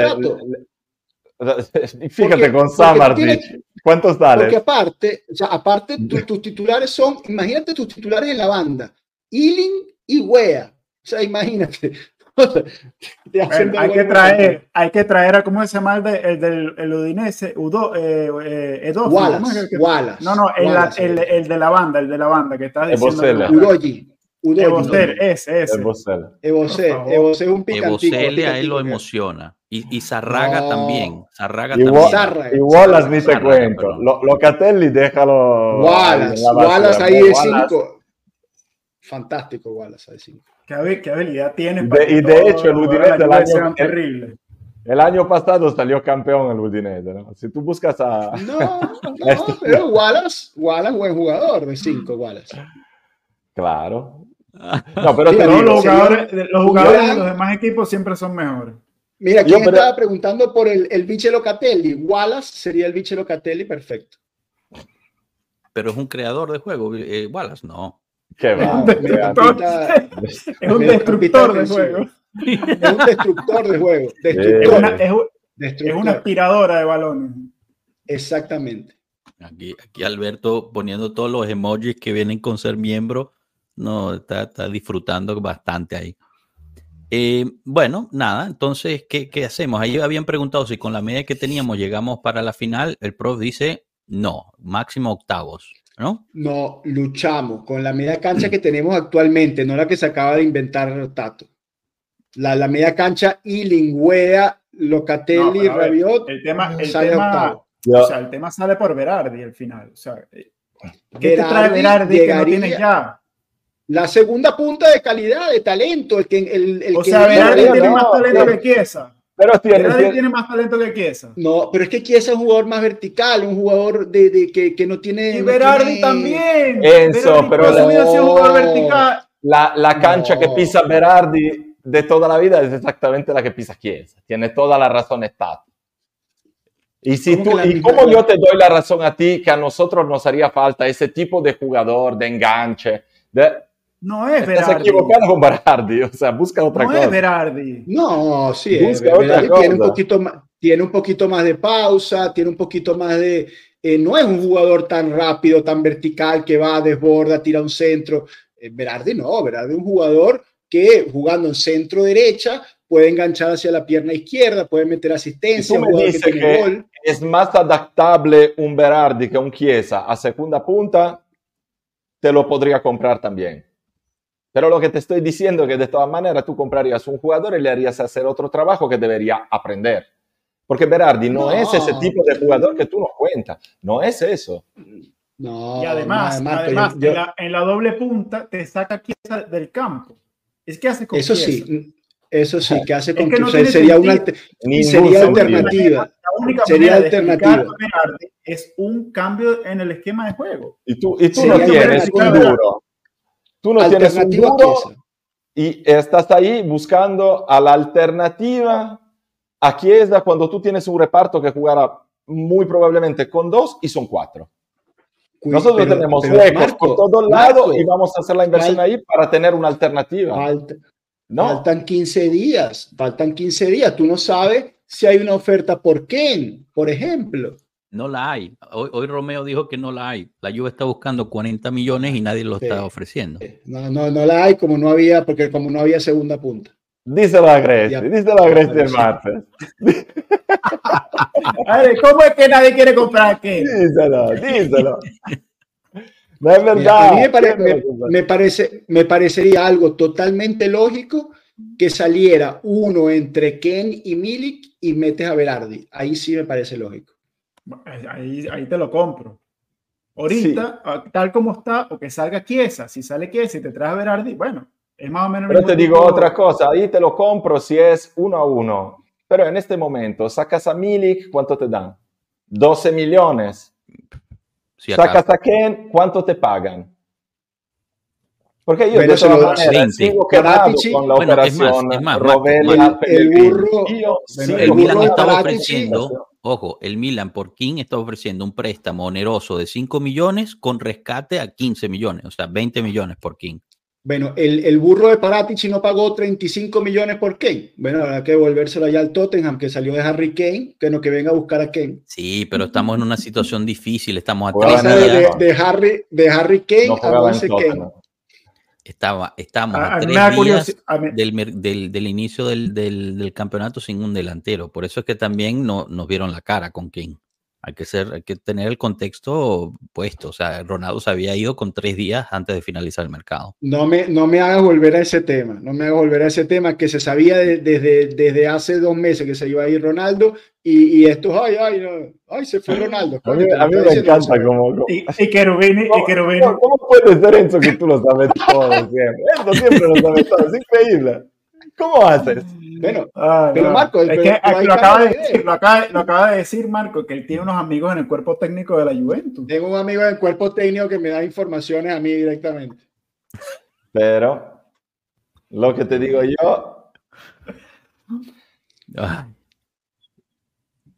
fíjate con Samardzic. ¿Cuántos sale? Porque aparte tus titulares son, imagínate tus titulares en la banda. Iling y Weah. O sea, imagínate. Bueno, hay que traer a, ¿cómo se llama? El Udinese, Edofo. Walace. No, Walace. El de la banda, que estás diciendo. Ebosele, ese. Ebosele es un picantico. Ebosele a él lo emociona. Y Sarraga también. Y Walace ni te cuento. Locatelli, déjalo. Walace ahí de 5. Fantástico, Walace. ¿Qué habilidad tiene? Y de hecho, el Udinese el año pasado salió campeón el Udinese, ¿no? Si tú buscas a... pero Walace buen jugador de 5, Walace. Claro. No, pero mira, los jugadores de los demás equipos siempre son mejores. Mira, estaba preguntando por el biche Locatelli. Walace sería el biche Locatelli perfecto. Pero es un creador de juego. Walace no. Qué va, es un destructor de juego. Es un destructor de juego. Es una aspiradora de balones. Exactamente. Aquí Alberto poniendo todos los emojis que vienen con ser miembro. No, está disfrutando bastante ahí. Bueno, nada. Entonces, ¿qué hacemos? Ahí habían preguntado si con la media que teníamos llegamos para la final. El prof dice no, máximo octavos. No, luchamos con la media cancha que tenemos actualmente, no la que se acaba de inventar Tato. La media cancha Iling, Weah, Locatelli, Rabiot. El tema sale por Berardi al final. O sea, ¿qué te trae Berardi que no tienes ya? La segunda punta de calidad, de talento. Berardi tiene más talento que Chiesa. Pero tiene más talento que Chiesa. No, pero es que Chiesa es un jugador más vertical, un jugador que no tiene... Y Berardi también. Enzo, pero... La cancha que pisa Berardi de toda la vida es exactamente la que pisa Chiesa. Tiene toda la razón Tato. ¿Y cómo yo te doy la razón a ti que a nosotros nos haría falta ese tipo de jugador, de enganche, de... No es Berardi. Estás equivocado con Berardi, o sea, busca otra cosa. No es Berardi. No, sí, Berardi tiene un poquito más de pausa, tiene un poquito más de... no es un jugador tan rápido, tan vertical, que va, desborda, tira un centro. Berardi es un jugador que jugando en centro derecha puede enganchar hacia la pierna izquierda, puede meter asistencia. Tú me dices que gol. Es más adaptable un Berardi que un Chiesa a segunda punta, te lo podría comprar también. Pero lo que te estoy diciendo es que de todas maneras tú comprarías un jugador y le harías hacer otro trabajo que debería aprender. Porque Berardi no es ese tipo de jugador que tú nos cuentas. No es eso. No, y además, en la doble punta te saca Chiesa del campo. Es que hace con Chiesa. Eso sí, que hace con Chiesa. Sería alternativa. La única manera de explicar a Berardi es un cambio en el esquema de juego. Y tú no tienes un duro. Tú no tienes un duro y estás ahí buscando a la alternativa a Chiesa cuando tú tienes un reparto que jugará muy probablemente con 2 y son 4. Nosotros tenemos huecos por todos lados y vamos a hacer la inversión ahí para tener una alternativa. Faltan 15 días, Tú no sabes si hay una oferta por Kean, por ejemplo. No la hay. Hoy Romeo dijo que no la hay. La Juve está buscando 40 millones y nadie lo está ofreciendo. No la hay, como no había segunda punta. Díselo a Agresti, el martes. A ver, ¿cómo es que nadie quiere comprar qué? Díselo. No es verdad. A mí me parecería algo totalmente lógico que saliera uno entre Kean y Milik y metes a Berardi. Ahí sí me parece lógico. Ahí te lo compro. Ahorita, tal como está, o que salga Chiesa. Si sale Chiesa y te traes a Berardi, bueno. Es más o menos. Pero te digo otra cosa, ahí te lo compro si es 1-1. Pero en este momento, sacas a Milik, ¿cuánto te dan? 12 millones. Si sacas a Kean, ¿cuánto te pagan? Porque yo de todas maneras sigo quedado con la operación Rovella. El Milan estaba ofreciendo, ojo, el Milan por Kean está ofreciendo un préstamo oneroso de 5 millones con rescate a 15 millones, o sea, 20 millones por Kean. Bueno, el burro de Paratici no pagó 35 millones por Kean. Bueno, habrá que devolvérselo allá al Tottenham, que salió de Harry Kean, que no, que venga a buscar a Kean. Sí, pero estamos en una situación difícil, estamos atrás. De Harry Kean no a base Kean. Estamos a 3 días del inicio del campeonato sin un delantero. Por eso es que también nos vieron la cara con Kean. Hay que tener el contexto puesto. O sea, Ronaldo se había ido con 3 días antes de finalizar el mercado. No me hagas volver a ese tema. No me hagas volver a ese tema que se sabía desde hace 2 meses que se iba a ir Ronaldo y estos, se fue Ronaldo. A mí me encanta como... Y Cherubini. ¿Cómo puede ser, Enzo, que tú lo sabes todo siempre? Enzo siempre lo sabes todo. Es increíble. ¿Cómo haces? Bueno, pero Marco... Lo acaba de decir Marco, que él tiene unos amigos en el cuerpo técnico de la Juventus. Tengo un amigo en el cuerpo técnico que me da informaciones a mí directamente. Pero, lo que te digo yo...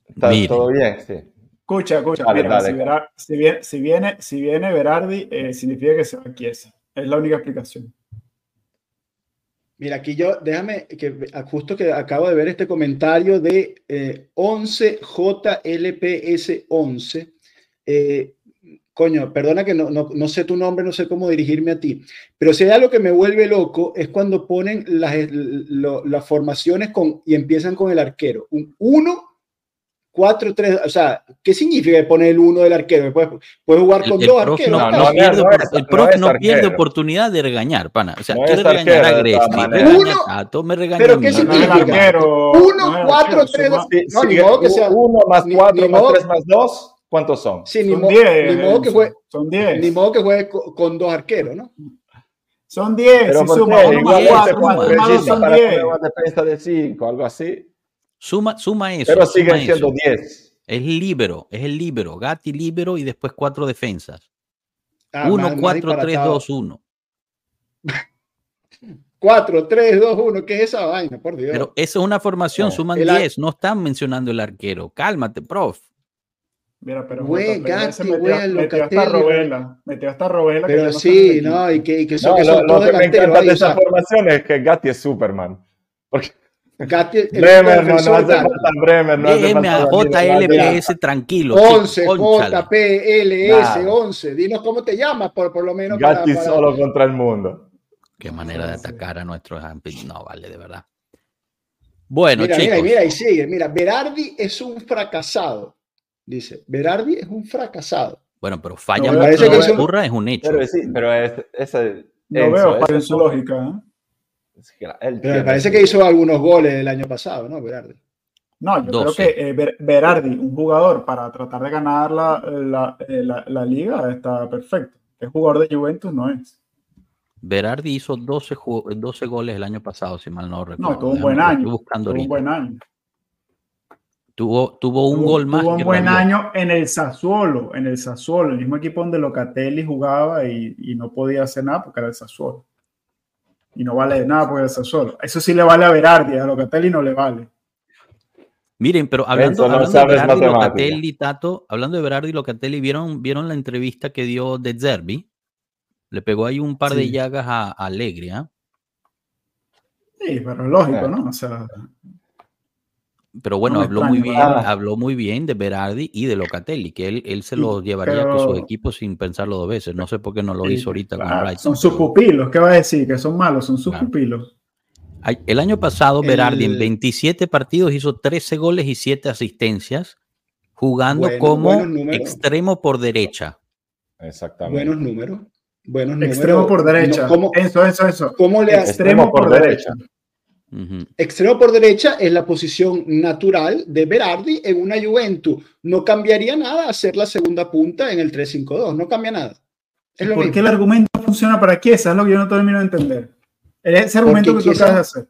¿Está todo bien? Sí. Escucha. Dale, mira, dale. Si viene Berardi, significa que se va a Chiesa. Es la única explicación. Mira, aquí déjame, que justo que acabo de ver este comentario de 11JLPS11. Coño, perdona que no sé tu nombre, no sé cómo dirigirme a ti, pero si hay algo que me vuelve loco es cuando ponen las formaciones y empiezan con el arquero. Un 1, 4, 3, o sea, ¿qué significa poner el 1 del arquero? Puedes jugar con 2 arqueros. El profe no pierde oportunidad de regañar, pana. O sea, no, tú le regañas a Agresti, me regañas a mí. ¿Pero qué significa? 1, 4, 3, 2. ¿1 más 4 más 3 más 2? ¿Cuántos son? Sí, son 10. Ni modo que juegue con 2 arqueros, ¿no? Son 10, si suma 1 más 4 más 2 son 10. Defensa de 5, algo así. Suma eso. Pero siguen siendo 10. Es el líbero. Gatti líbero y después 4 defensas. 1, 4, 3, 2, 1. 4, 3, 2, 1. ¿Qué es esa vaina? Por Dios. Pero eso es una formación. No, suman 10. No están mencionando el arquero. Cálmate, prof. Mira, pero Gatti, metió hasta Rovella. Pero sí, no. Lo que me encanta de esa formación es que Gatti es Superman. Porque... Bremer, no hace falta Bremer, no hace falta JLPS, tranquilo. 11, JPLS, 11. Dinos cómo te llamas, por lo menos. Gatti solo contra el mundo. Qué manera de atacar a nuestros amplios. No, vale, de verdad. Bueno, mira, chicos. Mira, y sigue. Mira, Berardi es un fracasado. Dice, Berardi es un fracasado. Bueno, pero falla mucho lo que ocurra, es un hecho. Pero sí, pero no veo fallo en su lógica, ¿eh? Pero me parece que hizo algunos goles el año pasado, ¿no, Berardi? No, yo 12. Creo que Berardi, un jugador para tratar de ganar la liga, está perfecto. El jugador de Juventus no es. Berardi hizo 12 goles el año pasado, si mal no recuerdo. No, tuvo un buen año. Tuvo un gol más. Tuvo un buen año en el Sassuolo, el mismo equipo donde Locatelli jugaba y no podía hacer nada porque era el Sassuolo. Y no vale de nada porque el Sassuolo. Eso sí le vale a Berardi, a Locatelli no le vale. Miren, pero hablando de Berardi, Locatelli, Tato, hablando de Berardi y Locatelli, ¿vieron la entrevista que dio De Zerbi? Le pegó ahí un par de llagas a Allegri, ¿eh? Sí, pero lógico, ¿no? O sea... Pero bueno, habló muy bien de Berardi y de Locatelli, que él se los llevaría con sus equipos sin pensarlo dos veces. No sé por qué no lo hizo ahorita con Brighton. Son sus pupilos, ¿qué vas a decir? Que son malos, son sus pupilos. El año pasado Berardi en 27 partidos hizo 13 goles y 7 asistencias, jugando como extremo por derecha. Exactamente. Buenos números. Extremo por derecha. No, eso. ¿Cómo le hace? Extremo por derecha. Uh-huh. Extremo por derecha es la posición natural de Berardi en una Juventus. No cambiaría nada hacer la segunda punta en el 3-5-2. No cambia nada. Es lo mismo. ¿Por qué el argumento funciona para Chiesa? Es lo que yo no termino de entender. Ese argumento que tú acabas de hacer.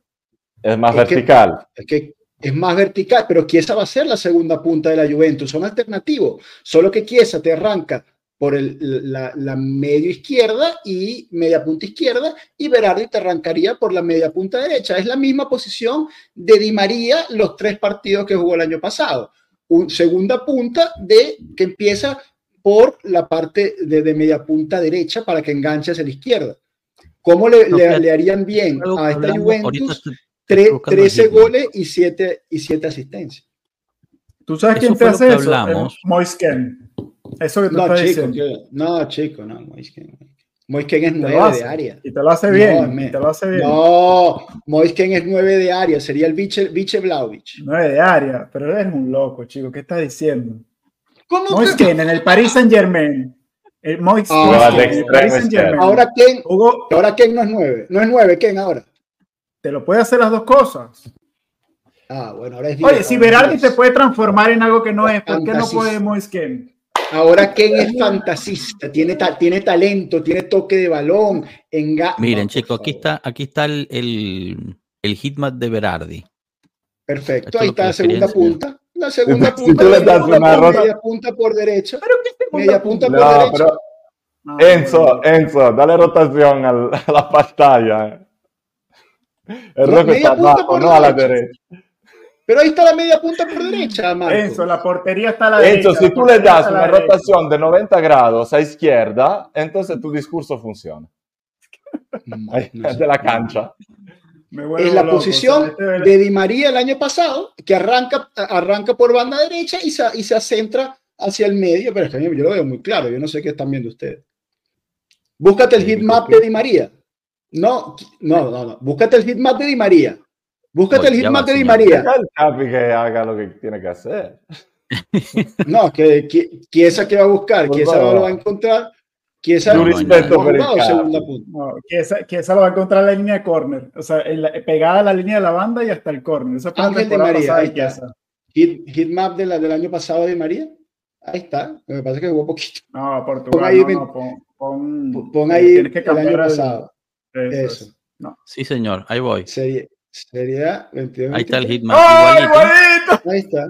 Es más vertical. Es más vertical, pero Chiesa va a ser la segunda punta de la Juventus. Son alternativos. Solo que Chiesa te arranca por la medio izquierda y media punta izquierda, y Berardi te arrancaría por la media punta derecha. Es la misma posición de Di María los 3 partidos que jugó el año pasado. Segunda punta que empieza por la parte de media punta derecha para que enganche hacia la izquierda. ¿Cómo le harían bien a esta Juventus? 13 goles y 7 asistencias. ¿Tú sabes quién te hace eso? Moisken. Eso que tú estás diciendo. No, Moisken es 9 de área. Y te lo hace bien. No, Moisken es 9 de área. Sería el Vice Vlahovic. 9 de área. Pero eres un loco, chico. ¿Qué estás diciendo? Moisken en el Paris Saint-Germain. Ahora Kean no es 9. No es 9, Kean ahora. Te lo puede hacer las dos cosas. Ah, bueno, ahora es 10. Oye, si Berardi se puede transformar en algo que no es, ¿por qué no podemos Kean? Ahora Kean es fantasista, tiene talento, tiene toque de balón. Miren, chicos, aquí está el hitmap de Berardi. Perfecto, ahí está la segunda punta. La segunda punta, media punta por derecha. ¿Pero qué media punta por derecha? Pero... Enzo, dale rotación a la pantalla. El rojo está abajo, no a la derecha. Pero ahí está la media punta por derecha, Marco. Enzo, la portería está a la derecha. Enzo, si tú le das una rotación de 90 grados a izquierda, entonces tu discurso funciona. De la cancha. Es la posición de Di María el año pasado, que arranca por banda derecha y se acentra hacia el medio. Pero yo lo veo muy claro, yo no sé qué están viendo ustedes. Búscate el hitmap de Di María. No. Búscate el hitmap de Di María. Que haga lo que tiene que hacer. No, Chiesa que va a buscar, Chiesa lo va a encontrar. Chiesa lo va a encontrar en la línea de córner, o sea, pegada a la línea de la banda y hasta el córner. Esa parte de María, ahí está. Hitmap del año pasado de María, ahí está. Lo que pasa es que jugó poquito. No, Portugal, pon ahí el año pasado. Eso. No. Sí, señor, ahí voy. Sería 22. Ahí está el hitman. ¡Oh, igualito! Ahí está.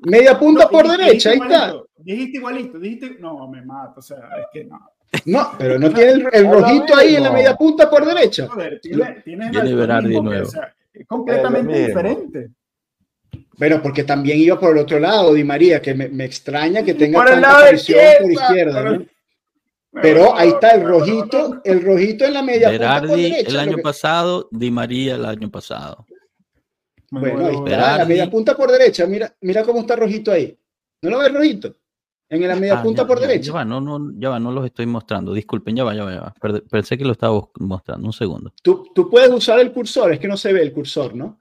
Media punta por derecha, ahí está. Dijiste igualito. No, me mato, o sea, es que no. No, pero no tiene el rojito ahí en la media punta por derecha. Joder, tiene Berardi de nuevo. O sea, es completamente diferente. Bueno, porque también iba por el otro lado, Di María, que me extraña que tenga tanta presión por izquierda, ¿no? Pero ahí está el rojito en la media Berardi punta por derecha. El año pasado, Di María el año pasado. Bueno, ahí está, la media punta por derecha. Mira cómo está rojito ahí. ¿No lo ves rojito? En la media punta por derecha. No los estoy mostrando. Disculpen, ya va. Pensé que lo estaba mostrando. Un segundo. Tú puedes usar el cursor. Es que no se ve el cursor, ¿no?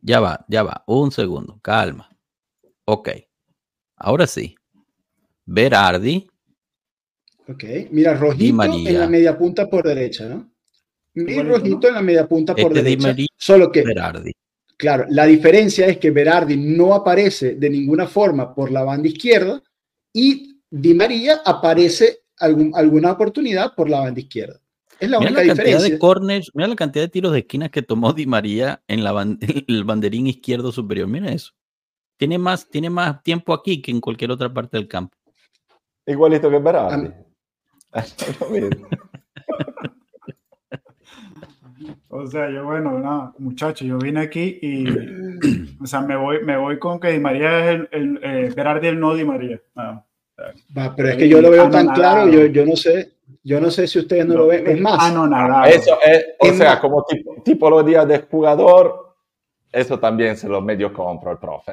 Ya va. Un segundo. Calma. Ok. Ahora sí. Berardi. Ok, mira, rojito en la media punta por derecha, ¿no? Y rojito en la media punta por derecha. María, solo que Berardi. Claro, la diferencia es que Berardi no aparece de ninguna forma por la banda izquierda y Di María aparece alguna oportunidad por la banda izquierda. Es la única diferencia. Mira la cantidad de tiros de esquinas que tomó Di María en el banderín izquierdo superior. Mira eso. Tiene más tiempo aquí que en cualquier otra parte del campo. Igualito que Berardi. O sea, yo, bueno, nada, muchachos, yo vine aquí y, o sea, me voy con que Di María es el Berardi, el no Di María. No, o sea, pero es que yo lo veo tan claro, yo no sé. Yo no sé si ustedes no lo ven, es más. Ah, no, nada. Eso es, o sea, como tipología de jugador, eso también se lo medio compro el profe.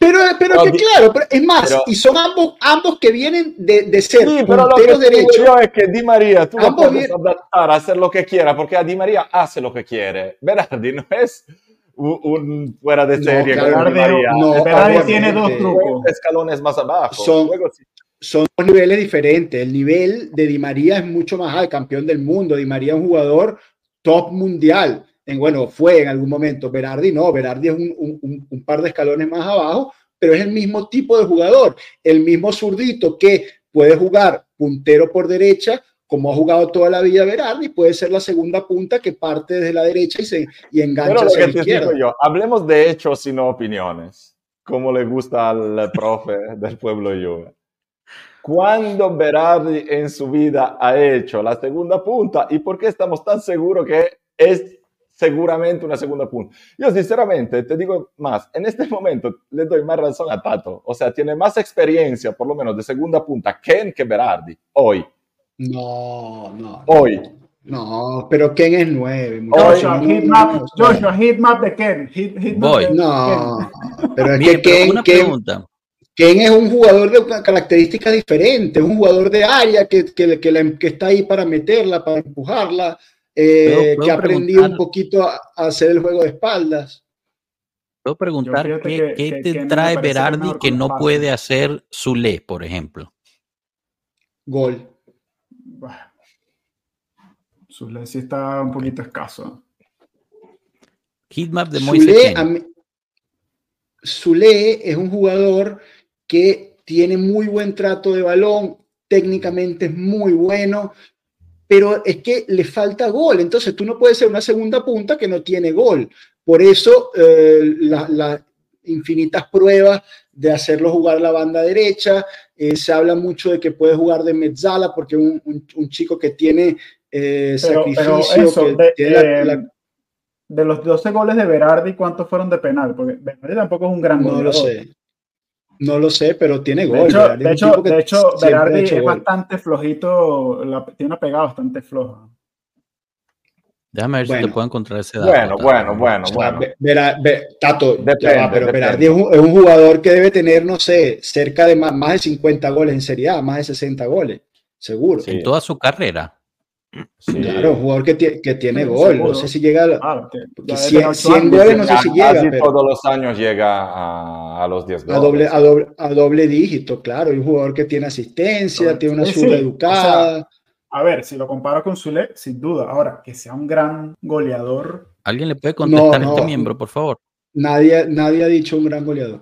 Pero que claro, pero es más, pero, y son ambos que vienen de ser sí, pero lo que derecho. Yo es que Di María, tú lo puedes adaptar a hacer lo que quiera, porque a Di María hace lo que quiere. Berardi no es un fuera de serie. No, claro, Berardi tiene dos trucos. Escalones más abajo. Son dos niveles diferentes. El nivel de Di María es mucho más alto, campeón del mundo. Di María es un jugador top mundial. Fue en algún momento. Berardi no. Berardi es un par de escalones más abajo, pero es el mismo tipo de jugador. El mismo zurdito que puede jugar puntero por derecha, como ha jugado toda la vida Berardi, puede ser la segunda punta que parte desde la derecha y engancha hacia la izquierda. Hablemos de hechos y no opiniones. Como le gusta al profe del Pueblo Juve. ¿Cuándo Berardi en su vida ha hecho la segunda punta? ¿Y por qué estamos tan seguros que es seguramente una segunda punta? Yo sinceramente te digo más, en este momento le doy más razón a Tato. O sea, tiene más experiencia, por lo menos de segunda punta, Kean que Berardi, hoy. No. Hoy. No, pero Kean es 9. Joshua, hitmap de Kean. No, pero es que Kean... Kean es un jugador de características diferentes, un jugador de área que está ahí para meterla, para empujarla, que ha aprendido un poquito a hacer el juego de espaldas. Puedo preguntar, ¿qué te trae Berardi que no puede hacer Zule, por ejemplo? Gol. Zule sí está un poquito escaso. Hitmap de Moisés. Zule es un jugador que tiene muy buen trato de balón, técnicamente es muy bueno, pero es que le falta gol. Entonces tú no puedes ser una segunda punta que no tiene gol. Por eso las infinitas pruebas de hacerlo jugar la banda derecha. Se habla mucho de que puede jugar de mezzala porque un chico que tiene sacrificio. De los 12 goles de Berardi, ¿cuántos fueron de penal? Porque Berardi tampoco es un gran goleador. No lo sé, pero tiene gol. De hecho, Berardi es bastante flojito, tiene una pegada bastante floja. Déjame ver si te puedo encontrar ese dato. Tato, depende. Berardi es un jugador que debe tener, no sé, cerca de más de 50 goles en Serie A, más de 60 goles, seguro. Sí. En toda su carrera. Sí. Claro, un jugador que tiene gol, seguro. No sé si llega a 100 goles, no sé si llega, pero todos los años llega a los 10 goles, a doble dígito, claro, un jugador que tiene asistencia, tiene una zurda educada. O sea, a ver, si lo comparo con Zule, sin duda, ahora, que sea un gran goleador. ¿Alguien le puede contestar a este miembro, por favor? Nadie ha dicho un gran goleador.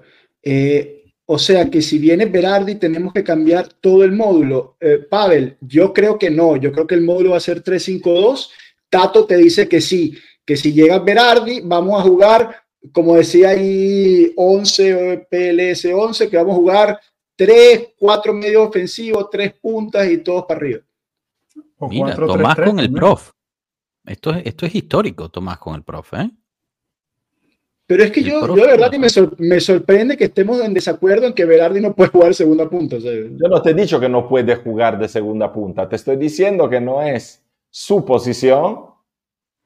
O sea que si viene Berardi tenemos que cambiar todo el módulo. Pavel, yo creo que no. Yo creo que el módulo va a ser 3-5-2. Tato te dice que sí. Que si llega Berardi vamos a jugar, como decía ahí, 11, PLS 11, que vamos a jugar 3, 4 medios ofensivos, 3 puntas y todos para arriba. O mira, 4, Tomás 3, con 3, el prof. Esto es histórico, Tomás con el prof, ¿eh? Pero es que yo de verdad que me sorprende que estemos en desacuerdo en que Berardi no puede jugar segunda punta. O sea, yo no te he dicho que no puede jugar de segunda punta. Te estoy diciendo que no es su posición.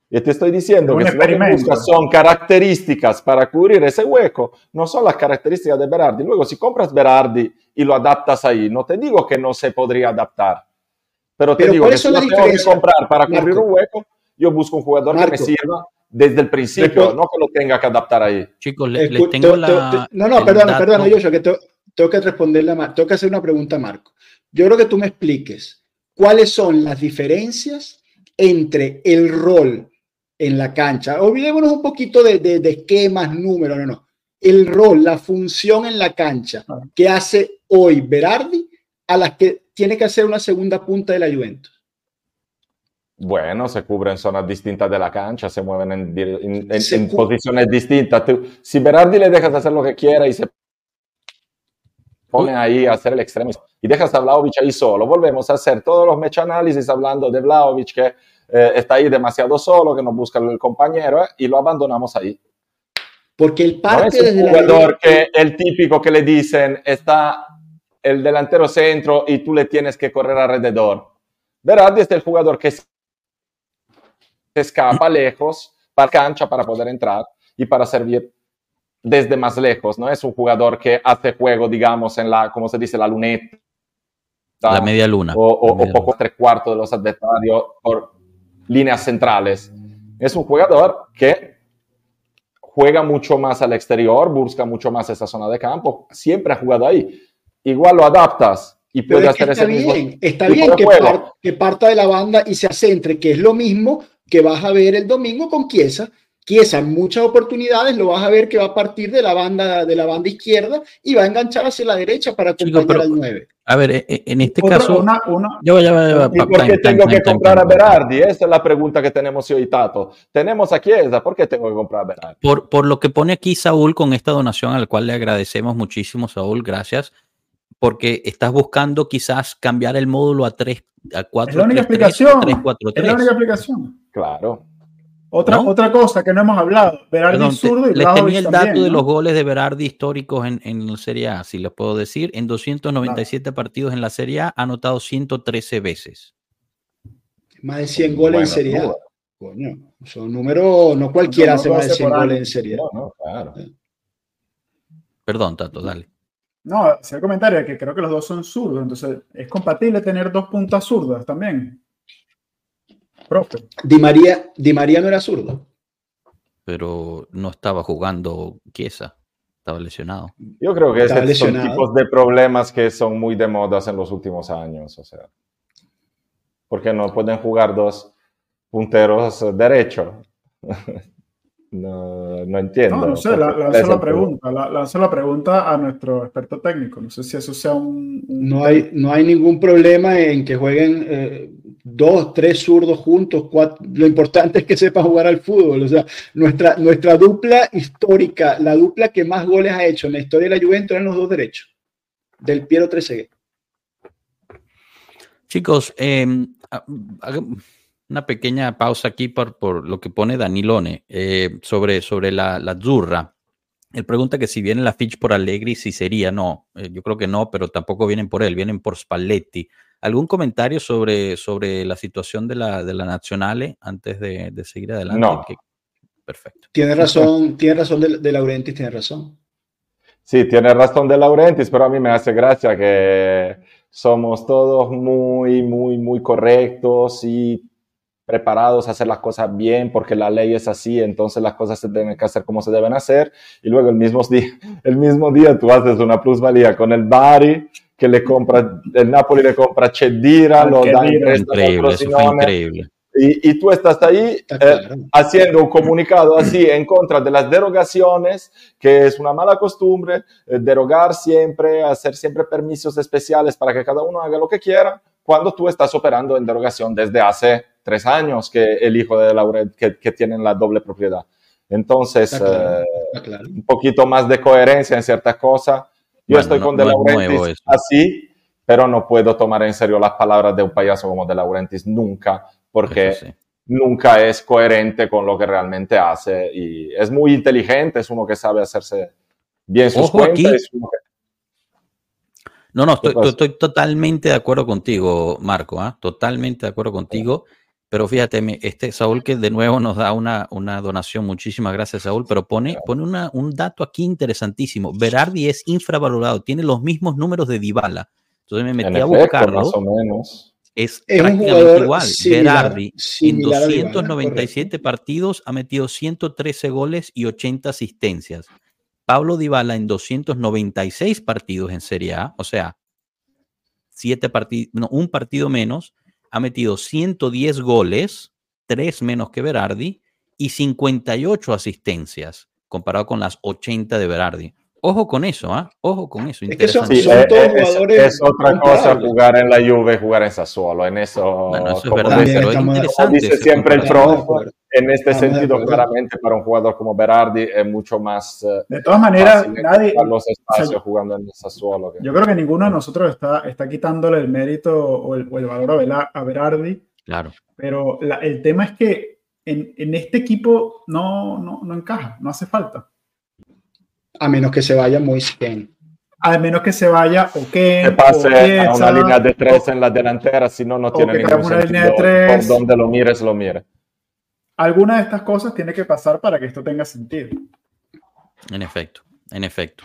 Y te estoy diciendo que si lo que buscas son características para cubrir ese hueco, no son las características de Berardi. Luego, si compras Berardi y lo adaptas ahí, no te digo que no se podría adaptar. Pero digo que si lo tengo que comprar para cubrir un hueco, yo busco un jugador que me sirva desde el principio, no que lo tenga que adaptar ahí. Chicos, les tengo la... Perdona, Joshua, que tengo que responderle a Marco. Tengo que hacer una pregunta a Marco. Yo creo que tú me expliques cuáles son las diferencias entre el rol en la cancha. Olvidémonos un poquito de esquemas, números, El rol, la función en la cancha que hace hoy Berardi a las que tiene que hacer una segunda punta de la Juventus. Bueno, se cubren zonas distintas de la cancha, se mueven en posiciones distintas. Si Berardi le dejas hacer lo que quiera y se pone ahí a hacer el extremo y dejas a Vlahovic ahí solo, volvemos a hacer todos los mechanálisis hablando de Vlahovic, que está ahí demasiado solo, que nos busca el compañero, y lo abandonamos ahí. Porque el parte no es un jugador que el típico que le dicen está el delantero centro y tú le tienes que correr alrededor. Berardi es el jugador que se escapa lejos para la cancha para poder entrar y para servir desde más lejos. No es un jugador que hace juego, digamos, en la, como se dice, la luneta. La media luna. O poco tres cuartos de los adversarios por líneas centrales. Es un jugador que juega mucho más al exterior, busca mucho más esa zona de campo, siempre ha jugado ahí. Igual lo adaptas y puede hacer ese mismo. Está bien que parta de la banda y se acentre, que es lo mismo que vas a ver el domingo con Chiesa. Chiesa en muchas oportunidades lo vas a ver que va a partir de la banda izquierda y va a enganchar hacia la derecha para acompañar al 9. A ver, en este caso... ¿Por qué tengo que comprar a Berardi? Esa es la pregunta que tenemos hoy, Tato. Tenemos a Chiesa, ¿por qué tengo que comprar a Berardi? Por lo que pone aquí Saúl con esta donación, al cual le agradecemos muchísimo, Saúl, gracias, porque estás buscando quizás cambiar el módulo a 4-3-3. Es la única explicación. Claro. Otra cosa que no hemos hablado, Berardi es zurdo y Vlahovic tenía el dato también, ¿no? De los goles de Berardi históricos en Serie A, si les puedo decir, en 297 partidos en la Serie A, ha anotado 113 veces. Más de 100 goles en Serie A. Coño, son números, no cualquiera hace más de 100 goles en Serie A. No, claro. Perdón, Tato, dale. No, hacía el comentario de que creo que los dos son zurdos, entonces es compatible tener dos puntas zurdas también. Profe. Di María no era zurdo. Pero no estaba jugando Chiesa, estaba lesionado. Yo creo que esos son tipos de problemas que son muy de modas en los últimos años, o sea, porque no pueden jugar dos punteros derecho. No entiendo. No sé, lanzo la pregunta a nuestro experto técnico. No sé si eso sea un... No hay ningún problema en que jueguen 2, 3 zurdos juntos, 4. Lo importante es que sepa jugar al fútbol. O sea, nuestra dupla histórica, la dupla que más goles ha hecho en la historia de la Juventus eran los dos derechos, Del Piero Trezeguet. Chicos, una pequeña pausa aquí por lo que pone Danilone sobre la Zurra. Él pregunta que si viene la Fitch por Allegri, si sería. No, yo creo que no, pero tampoco vienen por él, vienen por Spalletti. ¿Algún comentario sobre la situación de la Nazionale antes de seguir adelante? No. Perfecto. Tiene razón de Laurentiis, tiene razón. Sí, tiene razón de Laurentiis, pero a mí me hace gracia que somos todos muy, muy, muy correctos y preparados a hacer las cosas bien porque la ley es así, entonces las cosas se tienen que hacer como se deben hacer, y luego el mismo día tú haces una plusvalía con el Bari, que le compra, el Napoli le compra Chedira, lo da en increíble. Y tú estás ahí haciendo un comunicado así en contra de las derogaciones, que es una mala costumbre, derogar siempre, hacer siempre permisos especiales para que cada uno haga lo que quiera, cuando tú estás operando en derogación desde hace 3 años que el hijo de Laurent, que tienen la doble propiedad. Entonces, está claro. Un poquito más de coherencia en ciertas cosas. Yo estoy con De Laurentiis así, pero no puedo tomar en serio las palabras de un payaso como De Laurentiis nunca, porque nunca es coherente con lo que realmente hace. Y es muy inteligente, es uno que sabe hacerse bien sus cuentas. No, estoy totalmente de acuerdo contigo, Marco, totalmente de acuerdo contigo. Pero fíjate, Saúl, que de nuevo nos da una donación, muchísimas gracias, Saúl, pero pone un dato aquí interesantísimo. Berardi es infravalorado, tiene los mismos números de Dybala. Entonces me metí a buscarlo. Más o menos. Es prácticamente igual. Similar, Berardi similar en 297 Dybala, partidos ha metido 113 goles y 80 asistencias. Pablo Dybala en 296 partidos en Serie A, o sea, 1 partido menos, ha metido 110 goles, 3 menos que Berardi, y 58 asistencias, comparado con las 80 de Berardi. Ojo con eso, ojo con eso. Es que son todos jugadores. Es otra cosa jugar en la Juve, jugar en Sassuolo, en eso. Bueno, eso es verdad, pero es interesante. Dice siempre el profe, en este sentido, claramente, para un jugador como Berardi es mucho más. De todas maneras, nadie. Los espacios jugando en Sassuolo. Yo creo que ninguno de nosotros está quitándole el mérito o el valor a Berardi, Claro. Pero el tema es que en este equipo no encaja, no hace falta. A menos que se vaya muy bien. A menos que se vaya o que pase Chiesa, a una línea de tres en la delantera, si no, no tiene ningún sentido. Por donde lo mires, lo mires. Alguna de estas cosas tiene que pasar para que esto tenga sentido. En efecto, en efecto.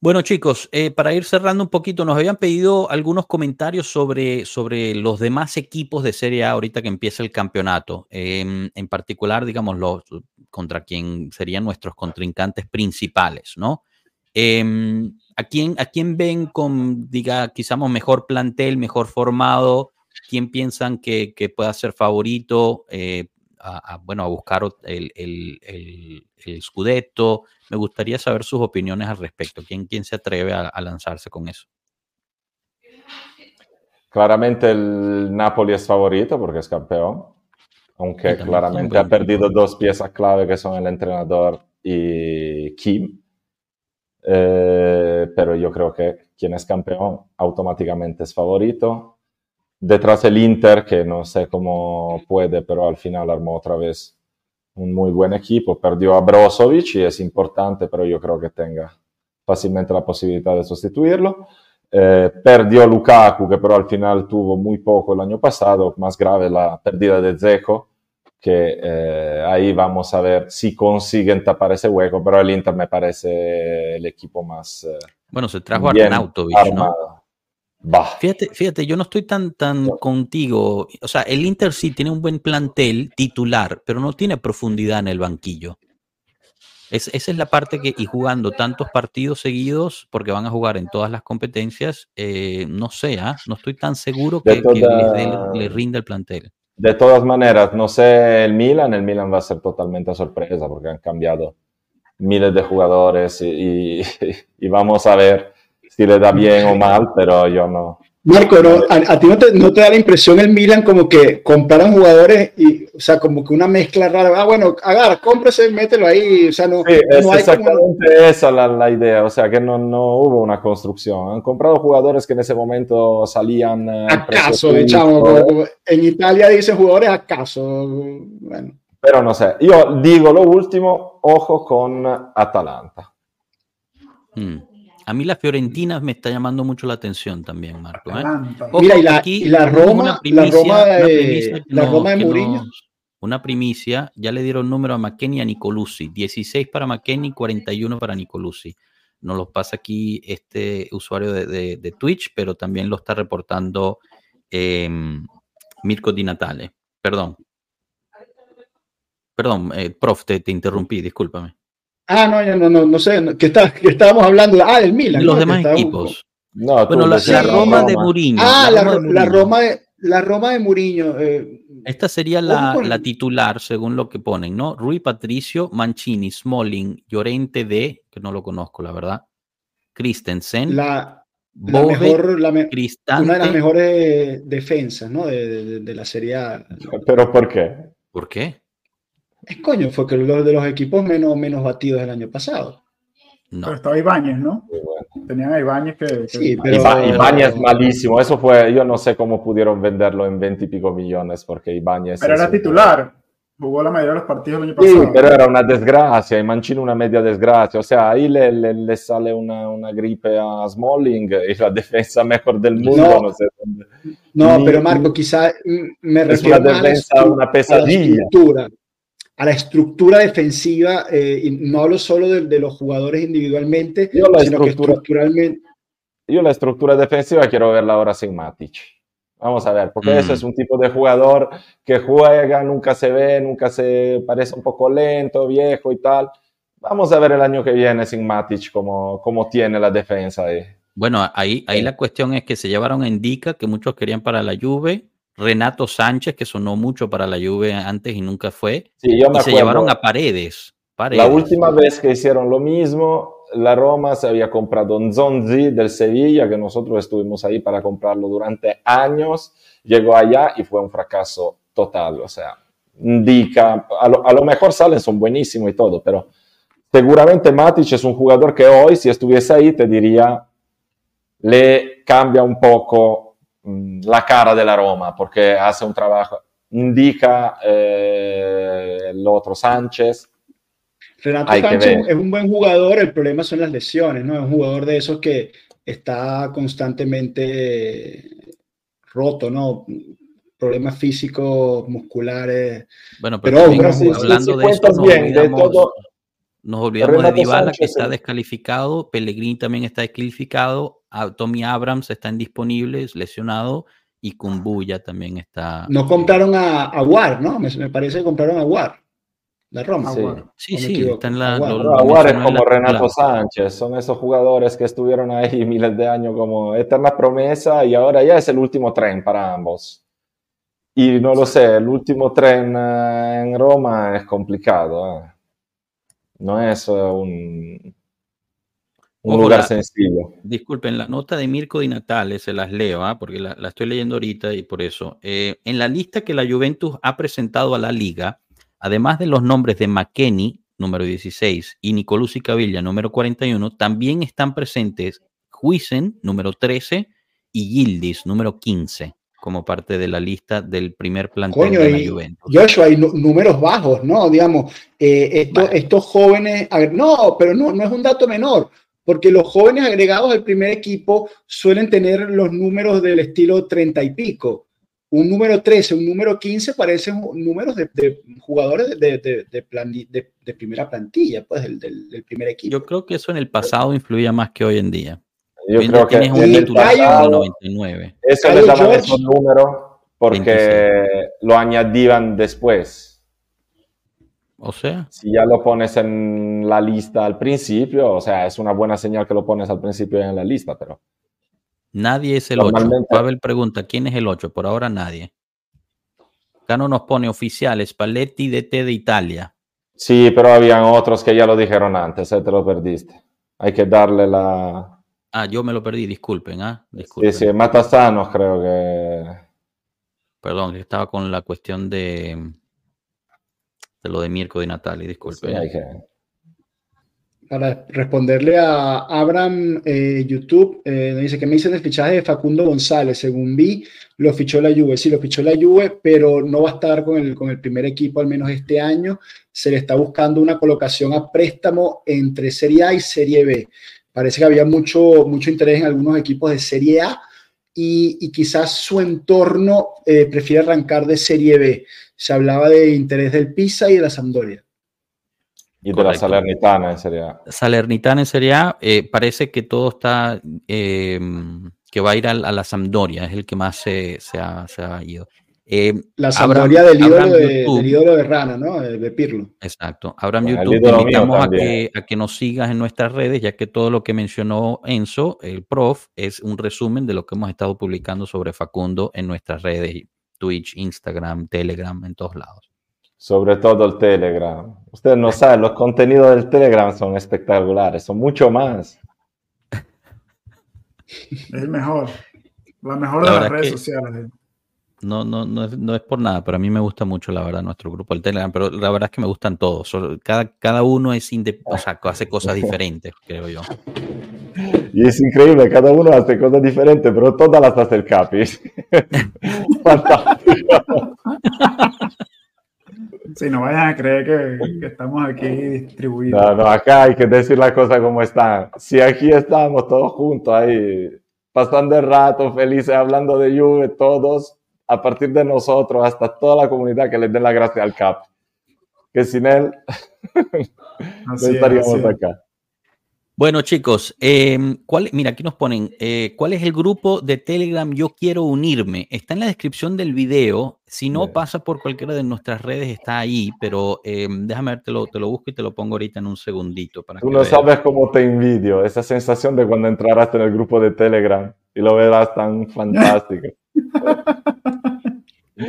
Bueno, chicos, para ir cerrando un poquito, nos habían pedido algunos comentarios sobre los demás equipos de Serie A ahorita que empieza el campeonato. En particular, digamos, contra quien serían nuestros contrincantes principales, ¿no? ¿A quién ven con, quizás mejor plantel, mejor formado? ¿Quién piensan que pueda ser favorito? A buscar el Scudetto. Me gustaría saber sus opiniones al respecto. ¿Quién se atreve a lanzarse con eso? Claramente el Napoli es favorito porque es campeón, aunque claramente ha perdido dos piezas clave que son el entrenador y Kim. Pero yo creo que quien es campeón automáticamente es favorito. Detrás el Inter, que no sé cómo puede, pero al final armó otra vez un muy buen equipo. Perdió a Brozovic y es importante, pero yo creo que tenga fácilmente la posibilidad de sustituirlo. Perdió Lukaku, que pero al final tuvo muy poco el año pasado. Más grave la pérdida de Dzeko, que ahí vamos a ver si consiguen tapar ese hueco, pero el Inter me parece el equipo más se trajo a Arnautovic, armado, ¿no? Bah. Fíjate, yo no estoy tan contigo. O sea, el Inter sí tiene un buen plantel titular, pero no tiene profundidad en el banquillo. Esa es la parte que, y jugando tantos partidos seguidos, porque van a jugar en todas las competencias, no estoy tan seguro que le rinda el plantel. De todas maneras, no sé, el Milan va a ser totalmente sorpresa, porque han cambiado miles de jugadores y vamos a ver si le da bien o mal, pero yo no. Marco, ¿a ti no te da la impresión el Milan como que compraron jugadores y, o sea, como que una mezcla rara? Agarra, cómprese, mételo ahí. O sea, no, sí, no es exactamente como... esa la idea. O sea, que no hubo una construcción. Han comprado jugadores que en ese momento salían... ¿Acaso, chamo? En Italia dicen jugadores acaso. Bueno. Pero no sé. Yo digo lo último, ojo con Atalanta. A mí la Fiorentina me está llamando mucho la atención también, Marco. Ojo, mira, y la Roma, Roma de Mourinho. Una primicia, ya le dieron número a McKennie y a Nicolussi. 16 para McKennie, 41 para Nicolussi. Nos los pasa aquí este usuario de Twitch, pero también lo está reportando Mirko Di Natale. Perdón, prof, te interrumpí, discúlpame. No sé, ¿qué estábamos hablando? Del Milan. Los demás equipos. La Roma de Mourinho. La Roma de Mourinho. Esta sería la titular, según lo que ponen, ¿no? Rui Patricio, Mancini, Smalling, Llorente que no lo conozco, la verdad. Christensen. Una de las mejores defensas, ¿no? De la Serie A. ¿Pero por qué? ¿Por qué? Coño, fue que de los equipos menos batidos del año pasado. No. Pero estaba Ibáñez, ¿no? Bueno. Tenían a Ibáñez que... Sí, pero... Ibáñez malísimo. Eso fue... Yo no sé cómo pudieron venderlo en 20 y pico millones, porque Ibáñez... Pero era titular. Jugó la mayoría de los partidos el año pasado. Sí, pero era una desgracia. Y Mancini una media desgracia. O sea, ahí le sale una gripe a Smalling y la defensa mejor del mundo. No sé dónde. Pero Marco, quizás me refiero a la defensa, una pesadilla. A la estructura defensiva, y no hablo solo de los jugadores individualmente, sino que estructuralmente. Yo la estructura defensiva quiero verla ahora sin Matic. Vamos a ver, porque ese es un tipo de jugador que juega, nunca se ve, nunca se parece, un poco lento, viejo y tal. Vamos a ver el año que viene sin Matic cómo tiene la defensa ahí. Bueno, ahí la cuestión es que se llevaron a Ndicka, que muchos querían para la Juve, Renato Sánchez, que sonó mucho para la Juve antes y nunca fue. Sí, yo me acuerdo. Se llevaron a Paredes. La última vez que hicieron lo mismo, la Roma se había comprado Nzonzi del Sevilla, que nosotros estuvimos ahí para comprarlo durante años. Llegó allá y fue un fracaso total. O sea, Ndicka, a lo mejor salen, son buenísimos y todo, pero seguramente Matic es un jugador que hoy, si estuviese ahí, te diría, le cambia un poco la cara de la Roma, porque hace un trabajo, indica el otro Sánchez. Renato Sánchez es un buen jugador, el problema son las lesiones, ¿no? Es un jugador de esos que está constantemente roto, ¿no? Problemas físicos, musculares. Bueno, pero bien, hablando de esto, nos olvidamos de Dybala, Sánchez, que está descalificado, Pellegrini también está descalificado, Tommy Abrams está indisponible, lesionado, y Kumbulla también está... No compraron a War, ¿no? Me parece que compraron a War, la Roma. Sí, sí, está en la... War es como Renato Sánchez, son esos jugadores que estuvieron ahí miles de años como eterna promesa y ahora ya es el último tren para ambos. Y no lo sé, el último tren en Roma es complicado, ¿eh? No es un ojo, lugar sencillo. Disculpen, la nota de Mirko Di Natale, se las leo, ¿eh? Porque la estoy leyendo ahorita y por eso. En la lista que la Juventus ha presentado a la Liga, además de los nombres de McKennie, número 16, y Nicolussi Caviglia, número 41, también están presentes Huijsen, número 13, y Yildiz, número 15, como parte de la lista del primer plantel de la Juventus. Joshua, hay números bajos, ¿no? Digamos, estos jóvenes... No, pero no es un dato menor, porque los jóvenes agregados al primer equipo suelen tener los números del estilo 30 y pico. Un número 13, un número 15 parecen números de jugadores de primera plantilla, pues, del primer equipo. Yo creo que eso en el pasado influía más que hoy en día. Yo creo que tienes un titular del 99. Eso les daban esos números porque 26. Lo añadían después. O sea, si ya lo pones en la lista al principio, o sea, es una buena señal que lo pones al principio en la lista, pero nadie es el 8. Pavel pregunta, ¿quién es el 8? Por ahora nadie. Cano nos pone oficial, Spalletti DT de Italia. Sí, pero habían otros que ya lo dijeron antes, te lo perdiste. Hay que darle la... Ah, yo me lo perdí, disculpen, ¿ah? Disculpen. Sí, Matasanos creo que... Perdón, estaba con la cuestión de lo de Mirko Di Natale, disculpen. Sí, Para responderle a Abraham, YouTube, dice que me dicen el fichaje de Facundo González, según vi, lo fichó la Juve. Sí, lo fichó la Juve, pero no va a estar con el primer equipo, al menos este año. Se le está buscando una colocación a préstamo entre Serie A y Serie B. Parece que había mucho interés en algunos equipos de Serie A y quizás su entorno prefiere arrancar de Serie B. Se hablaba de interés del Pisa y de la Sampdoria. Y correcto. De la Salernitana en Serie A. Salernitana en Serie A, parece que todo está, que va a ir a la Sampdoria, es el que más se ha ido. La Sampdoria del ídolo de Rana, ¿no? De Pirlo. Exacto. Abraham, bueno, YouTube, te invitamos a que nos sigas en nuestras redes, ya que todo lo que mencionó Enzo, el prof, es un resumen de lo que hemos estado publicando sobre Facundo en nuestras redes, Twitch, Instagram, Telegram, en todos lados. Sobre todo el Telegram. Usted no sabe, los contenidos del Telegram son espectaculares, son mucho más. Es mejor. La mejor de las redes sociales. No es por nada, pero a mí me gusta mucho, la verdad, nuestro grupo del Telegram, pero la verdad es que me gustan todos. Cada uno es o sea, hace cosas diferentes, creo yo. Y es increíble, cada uno hace cosas diferentes, pero todas las hace el Capi. Fantástico. Si no vayan a creer que estamos aquí distribuidos. No, acá hay que decir las cosas como están. Si aquí estamos todos juntos ahí, pasando el rato, felices, hablando de Juve, todos, a partir de nosotros, hasta toda la comunidad, que les den la gracia al Cap. Que sin él, no estaríamos acá. Bueno, chicos, mira, aquí nos ponen, ¿cuál es el grupo de Telegram Yo Quiero Unirme? Está en la descripción del video, si no pasa por cualquiera de nuestras redes, está ahí, pero déjame ver, te lo busco y te lo pongo ahorita en un segundito. Para Tú que no veas. Sabes cómo te envidio, esa sensación de cuando entrarás en el grupo de Telegram y lo verás tan fantástico. Yo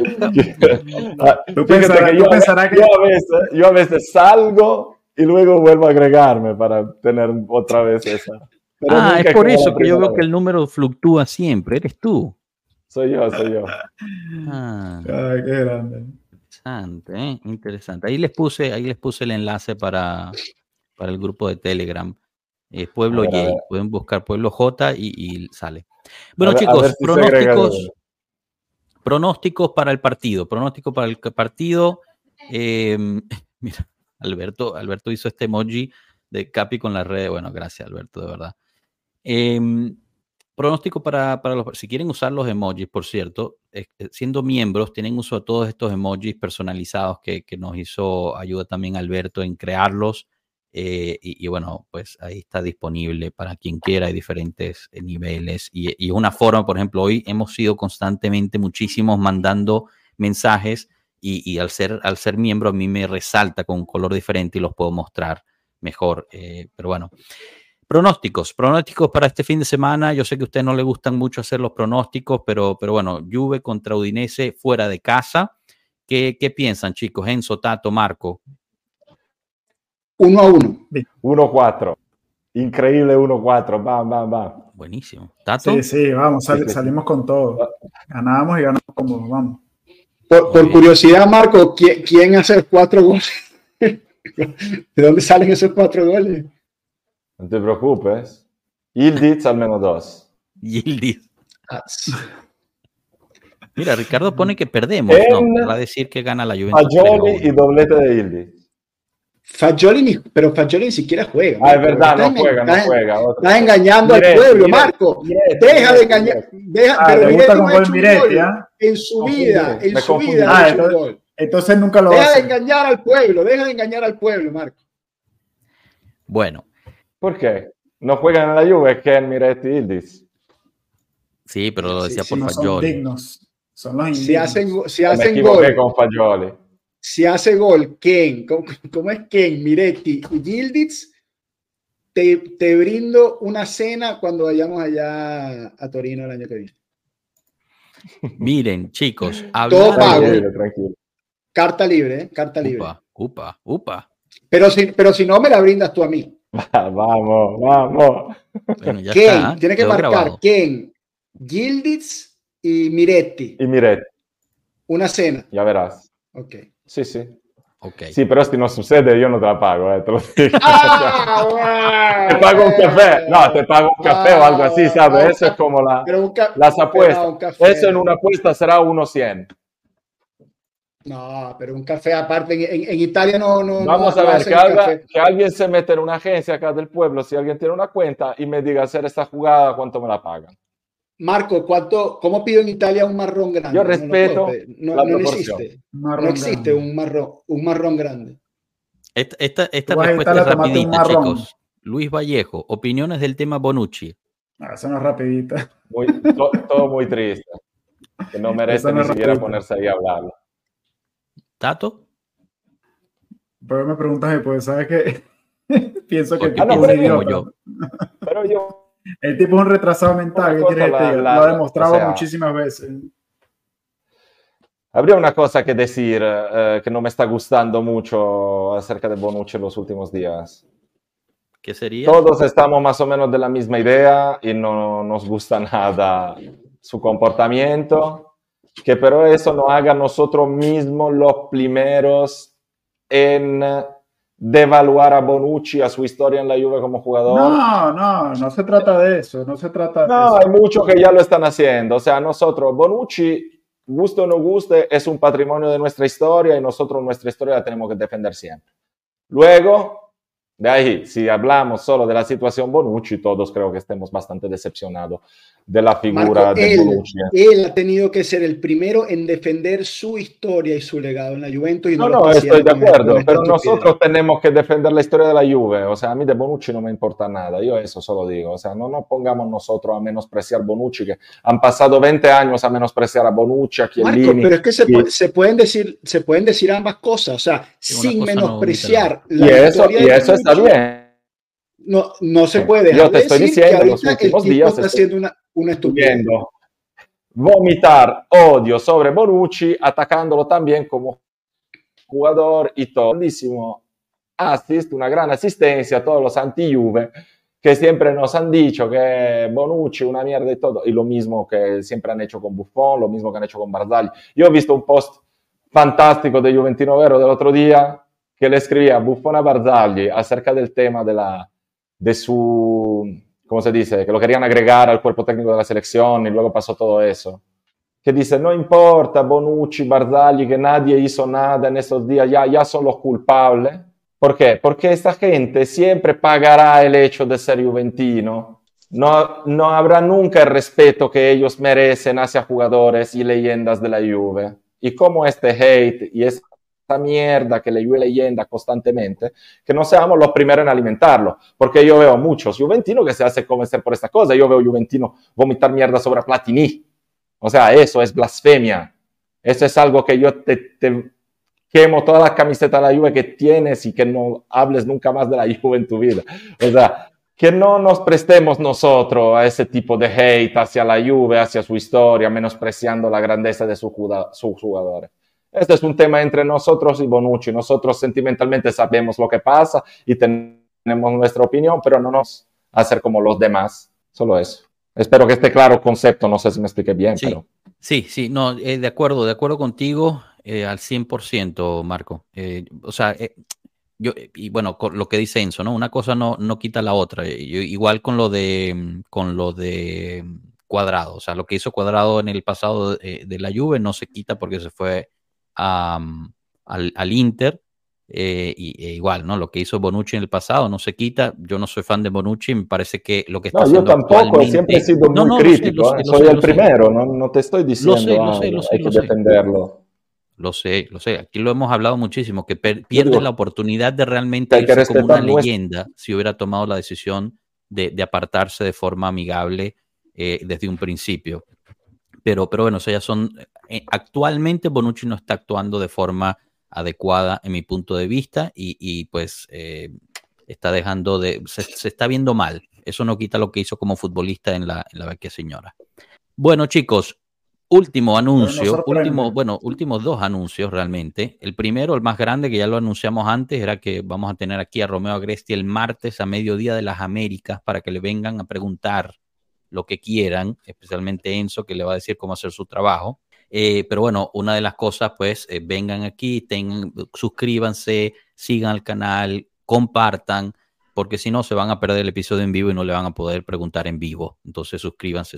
a veces salgo... y luego vuelvo a agregarme para tener otra vez esa. Pero es por eso que yo veo que el número fluctúa siempre. Eres tú. Soy yo. Ay, qué grande. Interesante, ¿eh? Interesante. Ahí les puse el enlace para el grupo de Telegram. Pueblo J. Pueden buscar Pueblo J y sale. Bueno, chicos, si pronósticos para el partido. Pronóstico para el partido. Mira, Alberto hizo este emoji de Capi con la red. Bueno, gracias, Alberto, de verdad. Pronóstico para los... Si quieren usar los emojis, por cierto, siendo miembros, tienen uso a todos estos emojis personalizados que nos hizo ayuda también Alberto en crearlos. Y bueno, pues ahí está disponible para quien quiera. Hay diferentes niveles y una forma, por ejemplo, hoy hemos sido constantemente muchísimos mandando mensajes y al ser miembro a mí me resalta con un color diferente y los puedo mostrar mejor, pero bueno, pronósticos para este fin de semana. Yo sé que a ustedes no les gustan mucho hacer los pronósticos, pero bueno, Juve contra Udinese fuera de casa. ¿Qué piensan, chicos? Enzo, Tato, Marco. 1-1. 1-4. Increíble 1-4. Va. Buenísimo. ¿Tato? Sí, vamos, salimos con todo. Ganábamos y ganamos como vamos. Por curiosidad, Marco, ¿quién hace los 4 goles? ¿De dónde salen esos 4 goles? No te preocupes. Yildiz al menos 2. Yildiz. Mira, Ricardo pone que perdemos. No, va a decir que gana la Juventus. Fagioli y doblete de Yildiz. Fagioli ni siquiera juega. Ah, es verdad, no juega. Estás engañando al pueblo, Marco. Deja de engañar. Pero Miretti no ha hecho un gol en su vida. En su vida ha hecho un gol. Entonces nunca lo va a hacer. Deja de engañar al pueblo, Marco. Bueno. ¿Por qué? No juegan en la Juve, es Kean, Miretti y Yildiz. Sí, pero lo decía por Fagioli. Son los indignos. Si hacen me equivoqué con Fagioli. Si hace gol Kean, ¿cómo es Kean, Miretti y Yildiz? Te brindo una cena cuando vayamos allá a Torino el año que viene. Miren, chicos, todo pago. Tranquilo. Carta libre. Upa. Pero si no me la brindas tú a mí. Vamos. Bueno, ya Kean, está, ¿eh? Tiene que quedó marcar grabado. Kean, Yildiz y Miretti. Una cena. Ya verás. Ok. Sí. Okay. Sí, pero si no sucede, yo no te la pago, te lo digo. Te pago un café. No, te pago un café o algo así, ¿sabes? Eso es como las apuestas. Eso en una apuesta será 1.100. No, pero un café aparte, en Italia no. Vamos a ver, que alguien se mete en una agencia acá del pueblo, si alguien tiene una cuenta y me diga hacer esta jugada, ¿cuánto me la pagan? Marco, ¿cómo pido en Italia un marrón grande? Yo respeto. No existe. No existe un marrón grande. Esta respuesta es rapidita, chicos. Luis Vallejo, opiniones del tema Bonucci. Eso no es rapidita. Todo muy triste. Que no merece ni siquiera ponerse ahí a hablarlo. ¿Tato? Pero me preguntas después, ¿sabes qué? Pienso que yo. Pero yo... El tipo es un retrasado mental, ¿qué quieres decir? Lo ha demostrado muchísimas veces. Habría una cosa que decir que no me está gustando mucho acerca de Bonucci en los últimos días. ¿Qué sería? Todos estamos más o menos de la misma idea y no nos gusta nada su comportamiento. Que pero eso no haga nosotros mismos los primeros en... devaluar a Bonucci, a su historia en la Juve como jugador. No se trata de eso, no se trata de eso. Hay muchos que ya lo están haciendo, o sea, nosotros, Bonucci, guste o no guste, es un patrimonio de nuestra historia y nosotros nuestra historia la tenemos que defender siempre. Luego, de ahí, si hablamos solo de la situación Bonucci, todos creo que estemos bastante decepcionados de la figura Marco, de Bonucci. Él ha tenido que ser el primero en defender su historia y su legado en la Juventus. Y no estoy de acuerdo, pero nosotros tenemos que defender la historia de la Juve. O sea, a mí de Bonucci no me importa nada, yo eso solo digo. O sea, no nos pongamos nosotros a menospreciar Bonucci, que han pasado 20 años a menospreciar a Bonucci, a Chiellini. Marco, pero es que se pueden decir ambas cosas, o sea, sin menospreciar la historia. Y eso está bien. No se puede. Yo te estoy diciendo los últimos días está haciendo una estupidez. Vomitar odio sobre Bonucci, atacándolo también como jugador y todo. Grandísimo assist, una gran asistencia a todos los anti-Juve que siempre nos han dicho que Bonucci una mierda y todo. Y lo mismo que siempre han hecho con Buffon, lo mismo que han hecho con Barzagli. Yo he visto un post fantástico de Juventino Vero del otro día que le escribía Buffon a Barzagli acerca del tema de la de su, ¿cómo se dice?, que lo querían agregar al cuerpo técnico de la selección y luego pasó todo eso. Que dice, no importa Bonucci, Berardi, que nadie hizo nada en estos días, ya son los culpables. ¿Por qué? Porque esta gente siempre pagará el hecho de ser juventino. No habrá nunca el respeto que ellos merecen hacia jugadores y leyendas de la Juve. Y como este hate y esta mierda que la Juve leyenda constantemente, que no seamos los primeros en alimentarlo. Porque yo veo muchos juventinos que se hacen convencer por esta cosa. Yo veo juventinos vomitar mierda sobre Platini. O sea, eso es blasfemia. Eso es algo que yo te quemo todas las camisetas de la Juve que tienes y que no hables nunca más de la Juve en tu vida. O sea, que no nos prestemos nosotros a ese tipo de hate hacia la Juve, hacia su historia, menospreciando la grandeza de sus jugadores. Este es un tema entre nosotros y Bonucci. Nosotros sentimentalmente sabemos lo que pasa y tenemos nuestra opinión, pero no nos hacer como los demás. Solo eso. Espero que esté claro el concepto, no sé si me expliqué bien. Sí, pero... sí, no, de acuerdo contigo al 100%, Marco. O sea, yo, y bueno, con lo que dice Enzo, ¿no? Una cosa no quita la otra. Yo, igual con lo de Cuadrado, o sea, lo que hizo Cuadrado en el pasado de la Juve no se quita porque se fue al Inter. Igual, ¿no? Lo que hizo Bonucci en el pasado no se quita. Yo no soy fan de Bonucci, me parece que lo que está haciendo. No, yo tampoco, actualmente... siempre he sido muy crítico. Soy el primero, no te estoy diciendo. Lo sé, aquí lo hemos hablado muchísimo, que pierdes la oportunidad de realmente irse como una leyenda si hubiera tomado la decisión de apartarse de forma amigable desde un principio. Pero bueno, o sea, ya son. Actualmente Bonucci no está actuando de forma adecuada en mi punto de vista y pues está dejando de, se está viendo mal. Eso no quita lo que hizo como futbolista en la Vecchia Señora. Bueno, chicos, últimos dos anuncios realmente. El primero, el más grande, que ya lo anunciamos antes, era que vamos a tener aquí a Romeo Agresti el martes a mediodía de las Américas para que le vengan a preguntar lo que quieran, especialmente Enzo, que le va a decir cómo hacer su trabajo. Pero bueno, una de las cosas, pues, vengan aquí, suscríbanse, sigan al canal, compartan, porque si no se van a perder el episodio en vivo y no le van a poder preguntar en vivo. Entonces suscríbanse,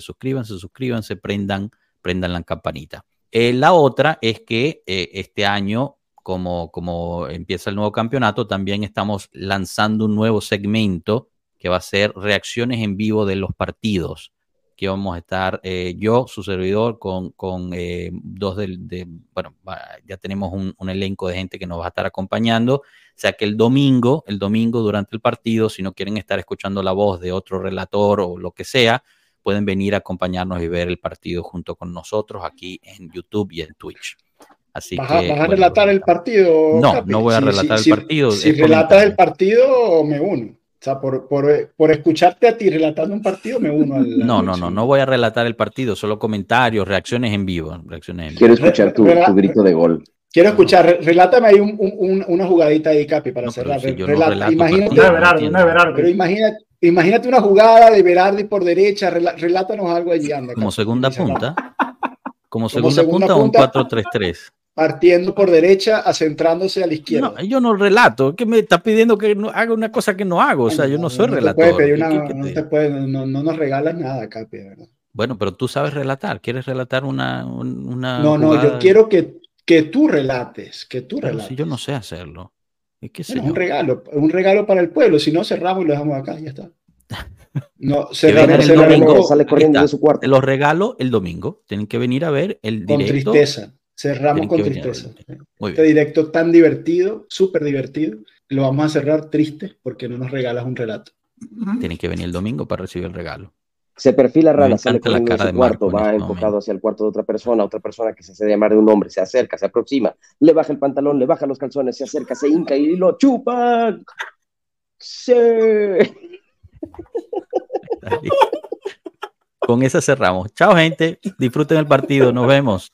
prendan la campanita. La otra es que este año, como empieza el nuevo campeonato, también estamos lanzando un nuevo segmento que va a ser reacciones en vivo de los partidos. Que vamos a estar yo, su servidor, con dos bueno, ya tenemos un elenco de gente que nos va a estar acompañando. O sea que el domingo durante el partido, si no quieren estar escuchando la voz de otro relator o lo que sea, pueden venir a acompañarnos y ver el partido junto con nosotros aquí en YouTube y en Twitch. Así ¿Vas a relatar el partido? No, Capi. No voy a relatar el partido. Si relatas el partido, me uno. O sea, por escucharte a ti relatando un partido, me uno al... No voy a relatar el partido, solo comentarios, reacciones en vivo. Quiero escuchar tu grito de gol. Quiero escuchar, relátame ahí una jugadita ahí, Capi, para cerrar. Si imagínate una jugada de Berardi por derecha, relátanos algo allí. Anda, como, Capi, segunda punta, como segunda punta, un 4-3-3. Partiendo por derecha, acentrándose a la izquierda. No, yo no relato, que me está pidiendo que no haga una cosa que no hago, o sea, yo no soy relator. No nos regalas nada, Capi, ¿verdad? Bueno, pero tú sabes relatar, ¿quieres relatar una jugada? Yo quiero que tú relates, Pero si yo no sé hacerlo. Es un regalo para el pueblo, si no cerramos y lo dejamos acá, ya está. No, se sale corriendo de su cuarto. Los regalo el domingo, tienen que venir a ver el directo. Con tristeza. Cerramos con tristeza. Este directo tan divertido, súper divertido, lo vamos a cerrar triste porque no nos regalas un relato. Tienen que venir el domingo para recibir el regalo. Se perfila Rana, sale con un cuarto, va enfocado hacia el cuarto de otra persona que se hace llamar de un hombre, se acerca, se aproxima, le baja el pantalón, le baja los calzones, se acerca, se hinca y lo chupa. ¡Sí! Con esa cerramos. Chao, gente. Disfruten el partido. Nos vemos.